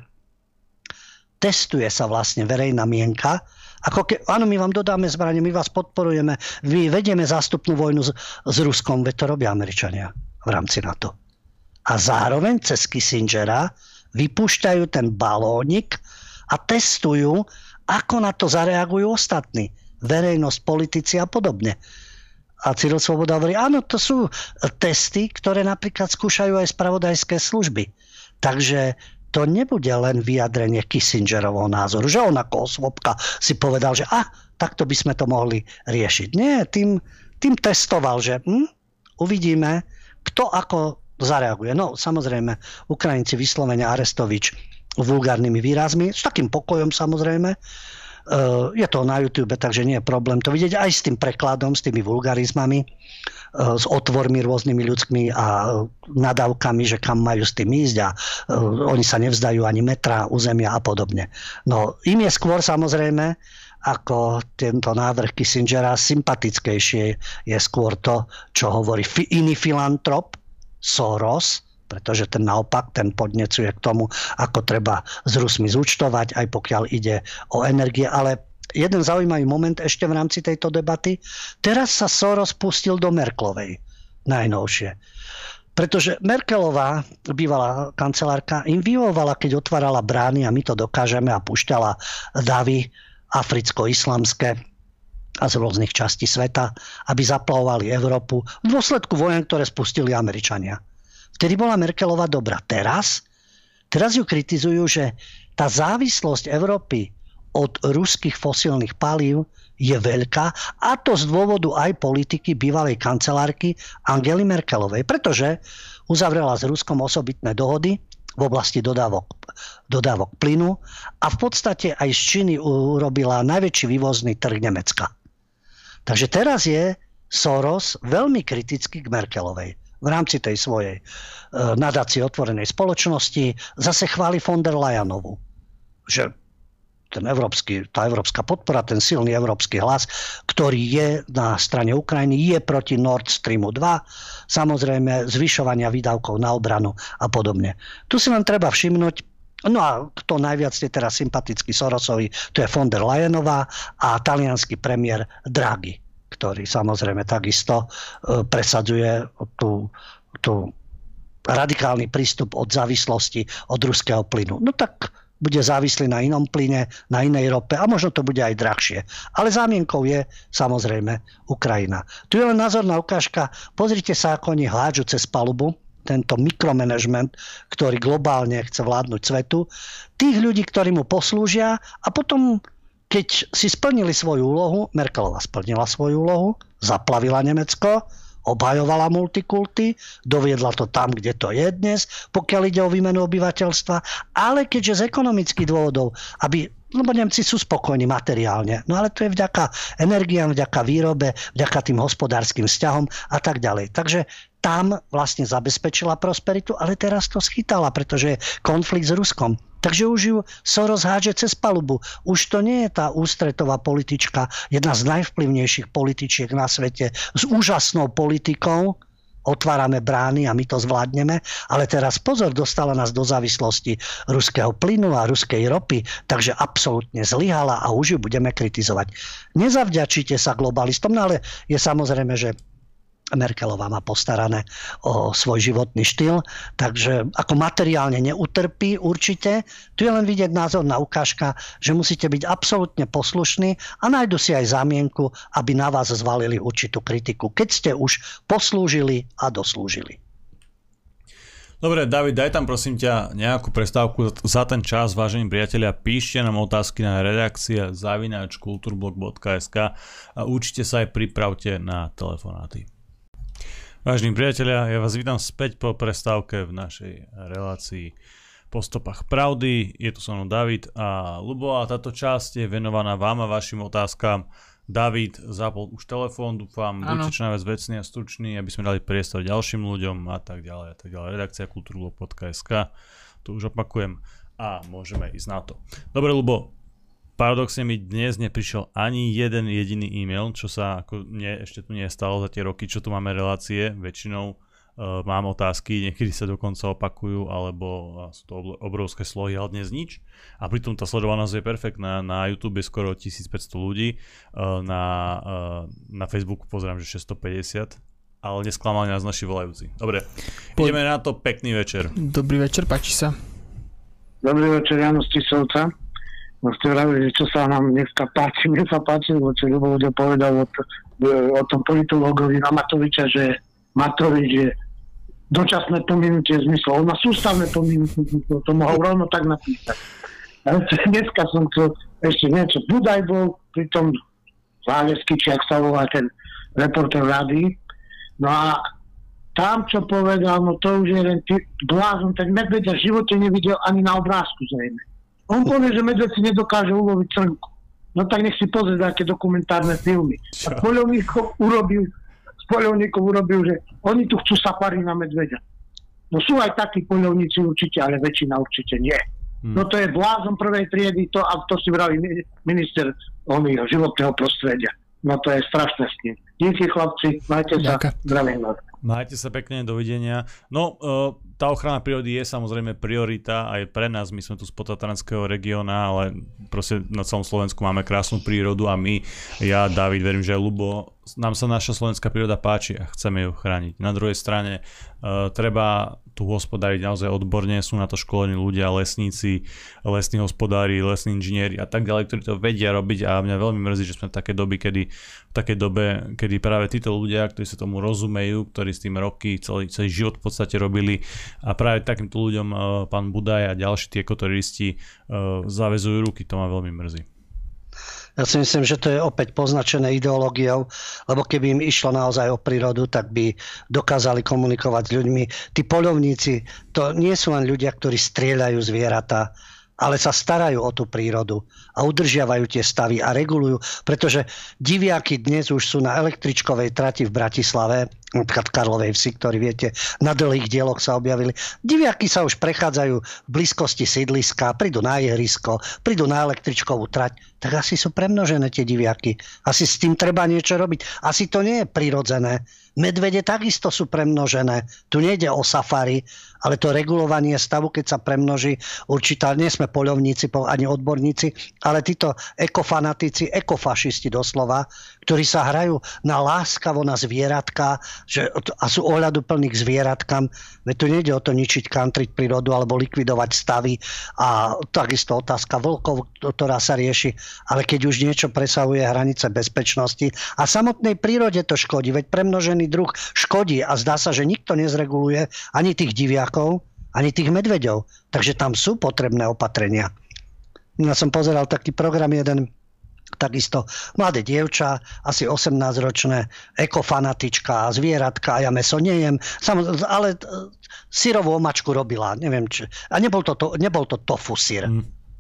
testuje sa vlastne verejná mienka. Ako áno, my vám dodáme zbrane, my vás podporujeme, my vedieme zástupnú vojnu s Ruskom, veď to robia Američania v rámci NATO. A zároveň cez Kissingera vypúšťajú ten balónik a testujú, ako na to zareagujú ostatní. Verejnosť, politici a podobne. A Cyril Svoboda hovorí, áno, to sú testy, ktoré napríklad skúšajú aj spravodajské služby. Takže to nebude len vyjadrenie Kissingerovho názoru, že on ako osôbka si povedal, že takto by sme to mohli riešiť. Nie, tým testoval, že uvidíme, kto ako zareaguje. No samozrejme, Ukrajinci vyslovene Arestovyč vulgárnymi výrazmi, s takým pokojom samozrejme. Je to na YouTube, takže nie je problém to vidieť aj s tým prekladom, s tými vulgarizmami, s otvormi rôznymi ľudskými a nadávkami, že kam majú s tým ísť a oni sa nevzdajú ani metra, územia a podobne. No im je skôr samozrejme, ako tento návrh Kissingera, sympatickejšie je skôr to, čo hovorí iný filantrop, Soros, pretože ten naopak, ten podnecuje k tomu, ako treba s Rusmi zúčtovať, aj pokiaľ ide o energie, ale jeden zaujímavý moment ešte v rámci tejto debaty. Teraz sa Soros pustil do Merkelovej najnovšie. Pretože Merkelová, bývalá kancelárka, im vyhovovala, keď otvárala brány a my to dokážeme a púšťala davy africko-islamské a z rôznych častí sveta, aby zaplavovali Európu v dôsledku vojen, ktoré spustili Američania. Vtedy bola Merkelová dobrá. Teraz ju kritizujú, že tá závislosť Európy od ruských fosílnych palív je veľká, a to z dôvodu aj politiky bývalej kancelárky Angely Merkelovej, pretože uzavrela s Ruskom osobitné dohody v oblasti dodávok plynu a v podstate aj z Číny urobila najväčší vývozný trh Nemecka. Takže teraz je Soros veľmi kritický k Merkelovej v rámci tej svojej nadácie otvorenej spoločnosti. Zase chváli von der Leyenovú, že tá európska podpora, ten silný európsky hlas, ktorý je na strane Ukrajiny, je proti Nord Streamu 2, samozrejme zvyšovania výdavkov na obranu a podobne. Tu si len treba všimnúť, no a kto najviac je teraz sympatický Sorosovi, to je von der Leyenová a taliansky premiér Draghi, ktorý samozrejme takisto presadzuje tú radikálny prístup od závislosti od ruského plynu. No tak bude závislý na inom plyne, na inej rope a možno to bude aj drahšie. Ale zámienkou je samozrejme Ukrajina. Tu je len názorná ukážka. Pozrite sa, ako oni hádžu cez palubu tento mikromanagement, ktorý globálne chce vládnuť svetu. Tých ľudí, ktorí mu poslúžia, a potom, keď si splnili svoju úlohu, Merkelová splnila svoju úlohu, zaplavila Nemecko, obhajovala multikulty, doviedla to tam, kde to je dnes, pokiaľ ide o výmenu obyvateľstva, ale keďže z ekonomických dôvodov, lebo Nemci sú spokojní materiálne, no ale to je vďaka energiám, vďaka výrobe, vďaka tým hospodárskym vzťahom a tak ďalej. Takže tam vlastne zabezpečila prosperitu, ale teraz to schytala, pretože je konflikt s Ruskom. Takže už ju Soros hádže cez palubu. Už to nie je tá ústretová politička, jedna z najvplyvnejších političiek na svete, s úžasnou politikou, otvárame brány a my to zvládneme, ale teraz pozor, dostala nás do závislosti ruského plynu a ruskej ropy, takže absolútne zlyhala a už ju budeme kritizovať. Nezavďačíte sa globalistom, no ale je samozrejme, že Merkelová má postarané o svoj životný štýl, takže ako materiálne neutrpí určite. Tu je len vidieť názorná ukážka, že musíte byť absolútne poslušní a nájdu si aj zámienku, aby na vás zvalili určitú kritiku, keď ste už poslúžili a doslúžili. Dobre, David, daj tam prosím ťa nejakú prestávku za ten čas, vážení priatelia. Píšte nám otázky na redakcia@kulturblog.sk a určite sa aj pripravte na telefonáty. Vážení priatelia, ja vás vítam späť po prestávke v našej relácii Po stopách pravdy. Je tu so mnou David a Ľubo a táto časť je venovaná vám a vašim otázkam. David zapol už telefón, dúfam, buďte čo najviac vecný a stručný, aby sme dali priestor ďalším ľuďom a tak ďalej. Redakcia kulturblog.sk, tu už opakujem, a môžeme ísť na to. Dobre, Ľubo. Paradoxne mi dnes neprišiel ani jeden jediný e-mail, čo sa ako mne ešte tu nestalo za tie roky, čo tu máme relácie. Väčšinou mám otázky, niekedy sa dokonca opakujú, alebo sú to obrovské slohy, ale dnes nič. A pritom tá sledovanosť je perfektná. Na YouTube je skoro 1500 ľudí, na Facebooku pozerám, že 650, ale nesklamali nás naši volajúci. Dobre, ideme na to. Pekný večer. Dobrý večer, páči sa. Dobrý večer, Jano Stisovca. No ste vravili, že čo sa nám dnes sa páči, lebo čo Ľubo Huďo povedal o tom politológovi na Matoviča, že Matovič je dočasné pominutie zmyslu. On má sústavné pominutie zmyslu, to mohol rovno tak napísať. Ale dneska som chcel ešte niečo. Budaj bol pri tom Záležský, či ak sa volá ten reportér Radix. No a tam, čo povedal, no to už je len blázon, ten medveď v živote nevidel ani na obrázku zrejme. On povie, že medveď si nedokáže uloviť srnku. No tak nech si pozrie také dokumentárne filmy. A poľovníkov urobil, že oni tu chcú safari na medveďa. No sú aj takí poľovníci určite, ale väčšina určite nie. No to je blázon prvej triedy, to si vraví minister životného prostredia. No to je strašné s ním. Díky, chlapci, majte sa. Zdravím vás. Majte sa pekne, dovidenia. No, tá ochrana prírody je samozrejme priorita aj pre nás. My sme tu z podtatranského regióna, ale proste na celom Slovensku máme krásnu prírodu a ja, David, verím, že aj Ľubo nám sa naša slovenská príroda páči a chceme ju chrániť. Na druhej strane treba tu hospodáriť naozaj odborne, sú na to školení ľudia, lesníci, lesní hospodári, lesní inžinieri a tak ďalej, ktorí to vedia robiť a mňa veľmi mrzí, že sme v takej dobe, kedy práve títo ľudia, ktorí sa tomu rozumejú, ktorí s tým roky, celý život v podstate robili a práve takýmto ľuďom pán Budaj a ďalší tí ekoteroristi zavezujú ruky, to ma veľmi mrzí. Ja si myslím, že to je opäť poznačené ideológiou, lebo keby im išlo naozaj o prírodu, tak by dokázali komunikovať s ľuďmi. Tí poľovníci, to nie sú len ľudia, ktorí strieľajú zvieratá, ale sa starajú o tú prírodu a udržiavajú tie stavy a regulujú, pretože diviaky dnes už sú na električkovej trati v Bratislave, napríklad Karlovej Vsi, ktorý viete, na Dlhých dieloch sa objavili. Diviaky sa už prechádzajú v blízkosti sídliska, prídu na ihrisko, prídu na električkovú trať, tak asi sú premnožené tie diviaky. Asi s tým treba niečo robiť. Asi to nie je prirodzené. Medvede takisto sú premnožené. Tu nejde o safari, ale to regulovanie stavu, keď sa premnoží určitá, nie sme poľovníci ani odborníci, ale títo ekofanatici, ekofašisti doslova, ktorí sa hrajú na láskavo na zvieratka a sú ohľaduplní k zvieratkám. Veď tu nejde o to ničiť, kantriť prírodu alebo likvidovať stavy a takisto otázka vlkov, ktorá sa rieši, ale keď už niečo presahuje hranice bezpečnosti a samotnej prírode to škodí, veď premnožený druh škodí a zdá sa, že nikto nezreguluje ani tých diviakov, ani tých medveďov. Takže tam sú potrebné opatrenia. Ja som pozeral taký program jeden, takisto mladé dievča, asi 18-ročné, ekofanatička, zvieratka, ja mäso nejem, ale syrovú omačku robila, neviem či. A nebol to tofu syr.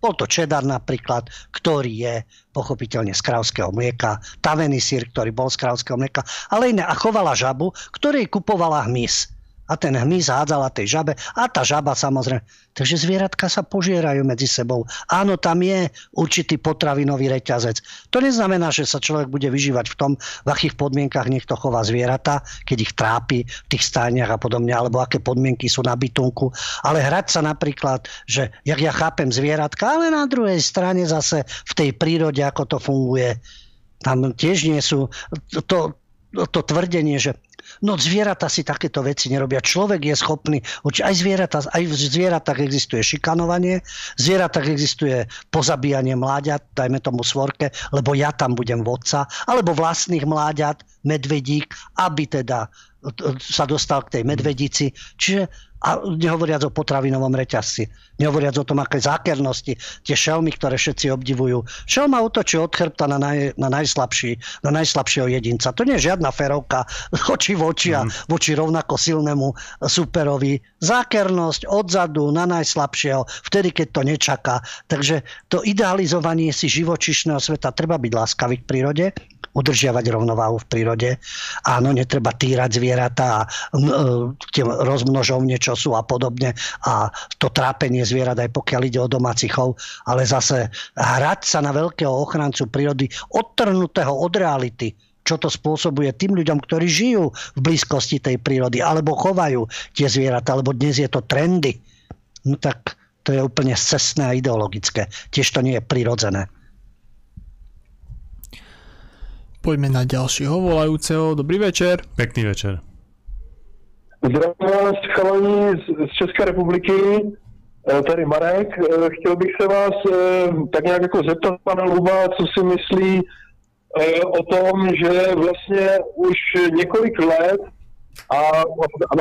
Bol to čedar napríklad, ktorý je pochopiteľne z krávskeho mlieka, tavený syr, ktorý bol z krávskeho mlieka, ale iné. A chovala žabu, ktorej kupovala hmyz. A ten hmyz hádzala tej žabe a tá žaba samozrejme. Takže zvieratka sa požierajú medzi sebou. Áno, tam je určitý potravinový reťazec. To neznamená, že sa človek bude vyžívať v tom, v akých podmienkach niekto chová zvieratá, keď ich trápi v tých stániach a podobne, alebo aké podmienky sú na bytunku. Ale hrať sa napríklad, že jak ja chápem zvieratka, ale na druhej strane zase v tej prírode, ako to funguje, tam tiež nie sú to tvrdenie, že no zvieratá si takéto veci nerobia. Človek je schopný, aj v zvieratách existuje šikanovanie, v zvieratách existuje pozabíjanie mláďat, dajme tomu svorke, lebo ja tam budem vodca, alebo vlastných mláďat, medvedík, aby teda sa dostal k tej medvedici. Čiže a nehovoriac o potravinovom reťazci, nehovoriac o tom, aké zákernosti, tie šelmy, ktoré všetci obdivujú. Šelma útočí od chrbta na najslabšieho jedinca. To nie je žiadna ferovka oči v oči a voči rovnako silnému superovi. Zákernosť odzadu na najslabšieho, vtedy, keď to nečaká. Takže to idealizovanie si živočíšneho sveta, treba byť láskavý k prírode, udržiavať rovnováhu v prírode. Áno, netreba týrať zvieratá a rozmnožovne, čo sú a podobne. A to trápenie zvierat, aj pokiaľ ide o domáci chov, ale zase hrať sa na veľkého ochrancu prírody, odtrhnutého od reality, čo to spôsobuje tým ľuďom, ktorí žijú v blízkosti tej prírody, alebo chovajú tie zvieratá, alebo dnes je to trendy. No tak to je úplne scestné a ideologické. Tiež to nie je prirodzené. Poďme na ďalšieho volajúceho. Dobrý večer. Pekný večer. Zdravím vás, chalani z České republiky, tady Marek. Chtěl bych se vás tak nějak jako zeptat, pana Ľuba, co si myslí o tom, že vlastně už několik let, a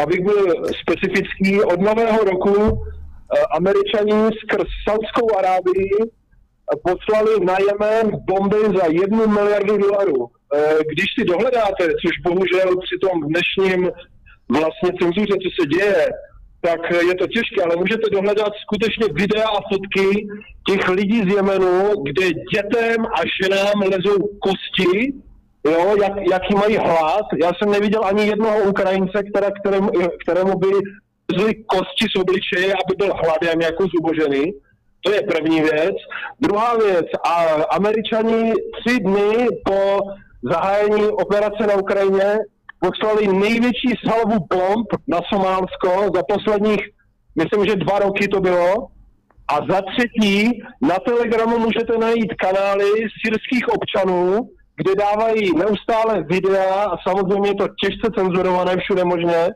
abych byl specifický, od nového roku Američani skrz Saudskou Arábii poslali na Jemen bomby za 1 miliardu dolarů. Když si dohledáte, což bohužel při tom dnešním vlastně cenzuře, co se děje, tak je to těžké, ale můžete dohledat skutečně videa a fotky těch lidí z Jemenu, kde dětem a ženám lezou kosti, jo, jaký mají hlad. Já jsem neviděl ani jednoho Ukrajince, kterému by lezly kosti z obličeje, aby byl hladem jako zubožený. To je první věc. Druhá věc, a Američani 3 dny po zahájení operace na Ukrajině poslali největší salvu bomb na Somálsko za posledních, myslím, že 2 roky to bylo. A za třetí, na Telegramu můžete najít kanály syrských občanů, kde dávají neustále videa, a samozřejmě je to těžce cenzurované všude možné,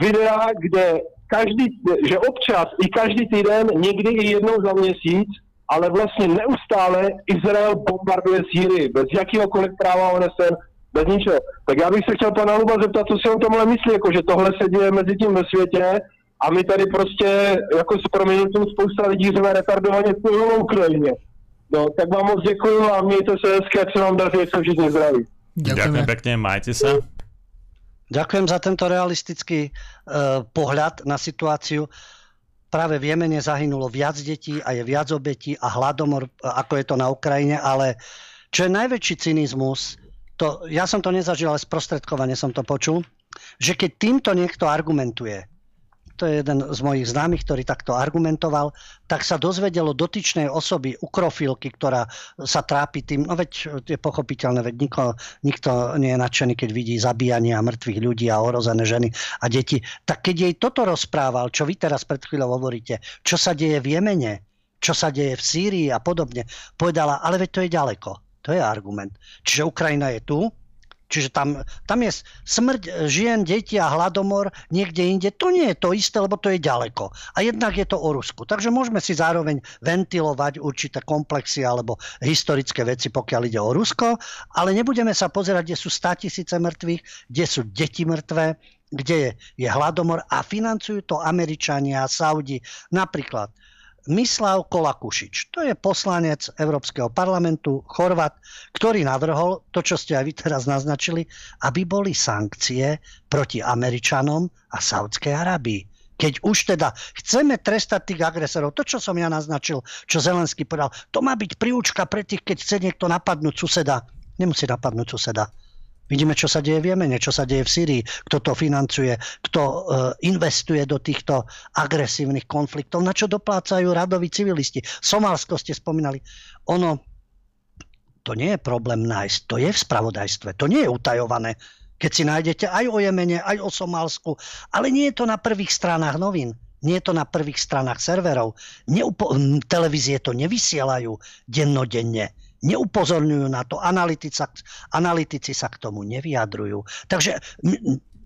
videa, kde každý, že občas i každý týden, někdy i jednou za měsíc, ale vlastně neustále Izrael bombarduje Sýrii bez jakýhokoliv práva OSN, bez ničeho. Tak já bych se chtěl pana Ľuba zeptat, co si o tomhle myslí, jako že tohle se děje mezi tím ve světě a my tady prostě, jako s proměnitým spousta lidí jsme retardovaně v Ukrajině. No, tak vám moc děkuju a mějte se hezky, jak se vám daří, jak se všichni zdraví. Ďakujem pekne, majte sa. Ďakujem za tento realistický pohľad na situáciu. Práve v Jemene zahynulo viac detí a je viac obetí a hladomor, ako je to na Ukrajine, ale čo je najväčší cynizmus, to, ja som to nezažil, ale sprostredkovane som to počul, že keď týmto niekto argumentuje, to je jeden z mojich známych, ktorý takto argumentoval, tak sa dozvedelo dotyčnej osoby, ukrofilky, ktorá sa trápi tým, no veď je pochopiteľné, veď nikto nie je nadšený, keď vidí zabíjanie a mŕtvych ľudí a ohrozené ženy a deti. Tak keď jej toto rozprával, čo vy teraz pred chvíľou hovoríte, čo sa deje v Jemene, čo sa deje v Sýrii a podobne, povedala, ale veď to je ďaleko. To je argument. Čiže Ukrajina je tu, čiže tam je smrť žien, detí a hladomor niekde inde. To nie je to isté, lebo to je ďaleko. A jednak je to o Rusku. Takže môžeme si zároveň ventilovať určité komplexy alebo historické veci, pokiaľ ide o Rusko, ale nebudeme sa pozerať, kde sú 100 000 mŕtvych, kde sú deti mŕtve, kde je hladomor a financujú to Američania a Saudi. Napríklad Mislav Kolakušič, to je poslanec Európskeho parlamentu, Chorvat, ktorý navrhol to, čo ste aj vy teraz naznačili, aby boli sankcie proti Američanom a Saudskej Arabii. Keď už teda chceme trestať tých agresorov, to, čo som ja naznačil, čo Zelenský povedal, to má byť príučka pre tých, keď chce niekto napadnúť suseda. Nemusí napadnúť suseda. Vidíme, čo sa deje v Jemene, čo sa deje v Sýrii, kto to financuje, kto investuje do týchto agresívnych konfliktov, na čo doplácajú radoví civilisti. Somálsko ste spomínali. Ono, to nie je problém nájsť, to je v spravodajstve, to nie je utajované. Keď si nájdete aj o Jemene, aj o Somálsku, ale nie je to na prvých stranách novín. Nie je to na prvých stranách serverov. Televízie to nevysielajú dennodenne. Neupozorňujú na to, analytici sa k tomu nevyjadrujú. Takže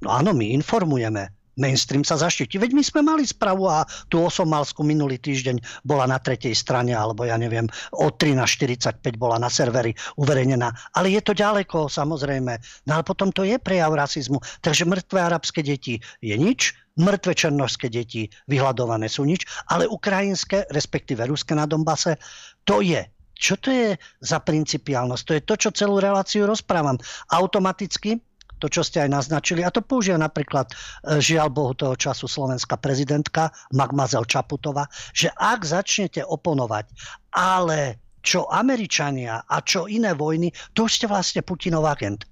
áno, my informujeme, mainstream sa zaštití. Veď my sme mali správu a tú o Somálsku minulý týždeň bola na 3. strane, alebo ja neviem, o 13:45 bola na serveri uverejnená. Ale je to ďaleko, samozrejme. No ale potom to je prejav rasizmu. Takže mŕtve arabské deti je nič, mŕtve černošské deti vyhľadované sú nič, ale ukrajinské, respektíve ruské na Donbase, to je. Čo to je za principiálnosť? To je to, čo celú reláciu rozprávam. Automaticky, to, čo ste aj naznačili, a to používa napríklad, žiaľ Bohu toho času, slovenská prezidentka Magmazel Čaputová, že ak začnete oponovať, ale čo Američania a čo iné vojny, to už ste vlastne Putinov agent.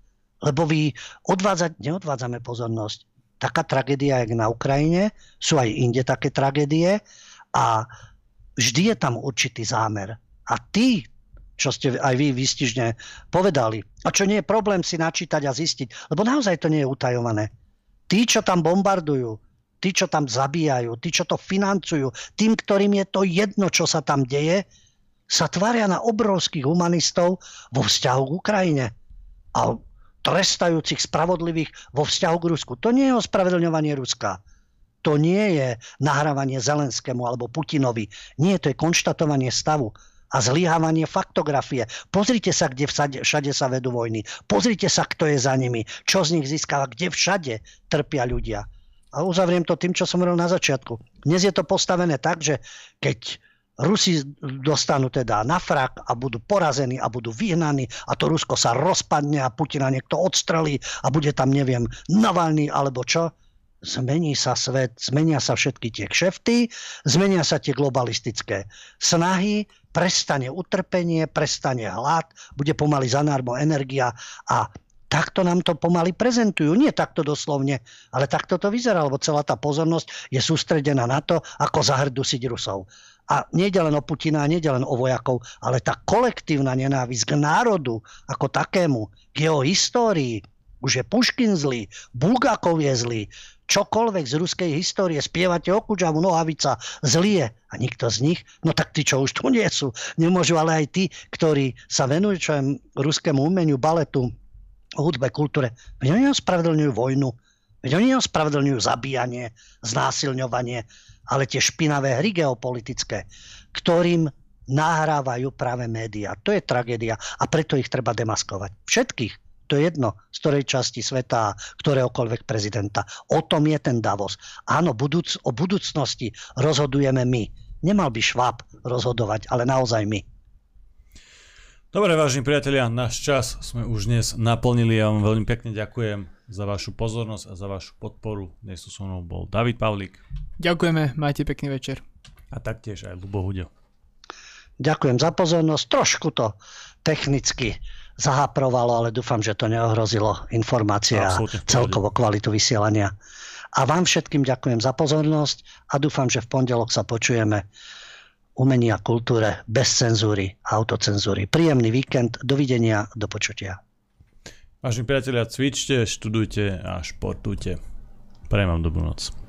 Lebo vy neodvádzame pozornosť. Taká tragédia, jak na Ukrajine, sú aj inde také tragédie a vždy je tam určitý zámer. A tí, čo ste aj vy výstižne povedali, a čo nie je problém si načítať a zistiť, lebo naozaj to nie je utajované. Tí, čo tam bombardujú, tí, čo tam zabíjajú, tí, čo to financujú, tým, ktorým je to jedno, čo sa tam deje, sa tvária na obrovských humanistov vo vzťahu k Ukrajine. A trestajúcich spravodlivých vo vzťahu k Rusku. To nie je ospravedlňovanie Ruska. To nie je nahrávanie Zelenskému alebo Putinovi. Nie, to je konštatovanie stavu a zlyhávanie faktografie. Pozrite sa, kde všade sa vedú vojny. Pozrite sa, kto je za nimi. Čo z nich získava, kde všade trpia ľudia. A uzavriem to tým, čo som hovoril na začiatku. Dnes je to postavené tak, že keď Rusi dostanú teda na frak a budú porazení a budú vyhnaní a to Rusko sa rozpadne a Putina niekto odstrelí a bude tam, neviem, Navalný alebo čo, zmení sa svet, zmenia sa všetky tie kšefty, zmenia sa tie globalistické snahy, prestane utrpenie, prestane hlad, bude pomaly zanármo energia a takto nám to pomaly prezentujú. Nie takto doslovne, ale takto to vyzerá, lebo celá tá pozornosť je sústredená na to, ako zahrdusiť Rusov. A nie len o Putina, nie len o vojakov, ale tá kolektívna nenávisť k národu ako takému, k jeho histórii, už je Puškin zlý, Bulgakov je zlý, čokoľvek z ruskej histórie, spievate Okudžavu, Nohavica, Zlie a nikto z nich, no tak tí, čo už tu nie sú, nemôžu, ale aj tí, ktorí sa venujú ruskému umeniu, baletu, hudbe, kultúre, veď oni ospravedlňujú vojnu, veď oni ospravedlňujú zabíjanie, znásilňovanie, ale tie špinavé hry geopolitické, ktorým nahrávajú práve médiá. To je tragédia a preto ich treba demaskovať. Všetkých. To je jedno, z ktorej časti sveta a ktoréhokoľvek prezidenta. O tom je ten Davos. Áno, o budúcnosti rozhodujeme my. Nemal by Schwab rozhodovať, ale naozaj my. Dobre, vážení priatelia, náš čas sme už dnes naplnili. Ja vám veľmi pekne ďakujem za vašu pozornosť a za vašu podporu. Dnes tu so mnou bol Dávid Pavlik. Ďakujeme, majte pekný večer. A taktiež aj Ľubo Huďo. Ďakujem za pozornosť. Trošku to technicky zahaprovalo, ale dúfam, že to neohrozilo informácie a celkovo kvalitu vysielania. A vám všetkým ďakujem za pozornosť a dúfam, že v pondelok sa počujeme. Umení a kultúre bez cenzúry a autocenzúry. Príjemný víkend. Dovidenia, do počutia. Vážení priatelia, cvičte, študujte a športujte. Prajem vám dobrú noc.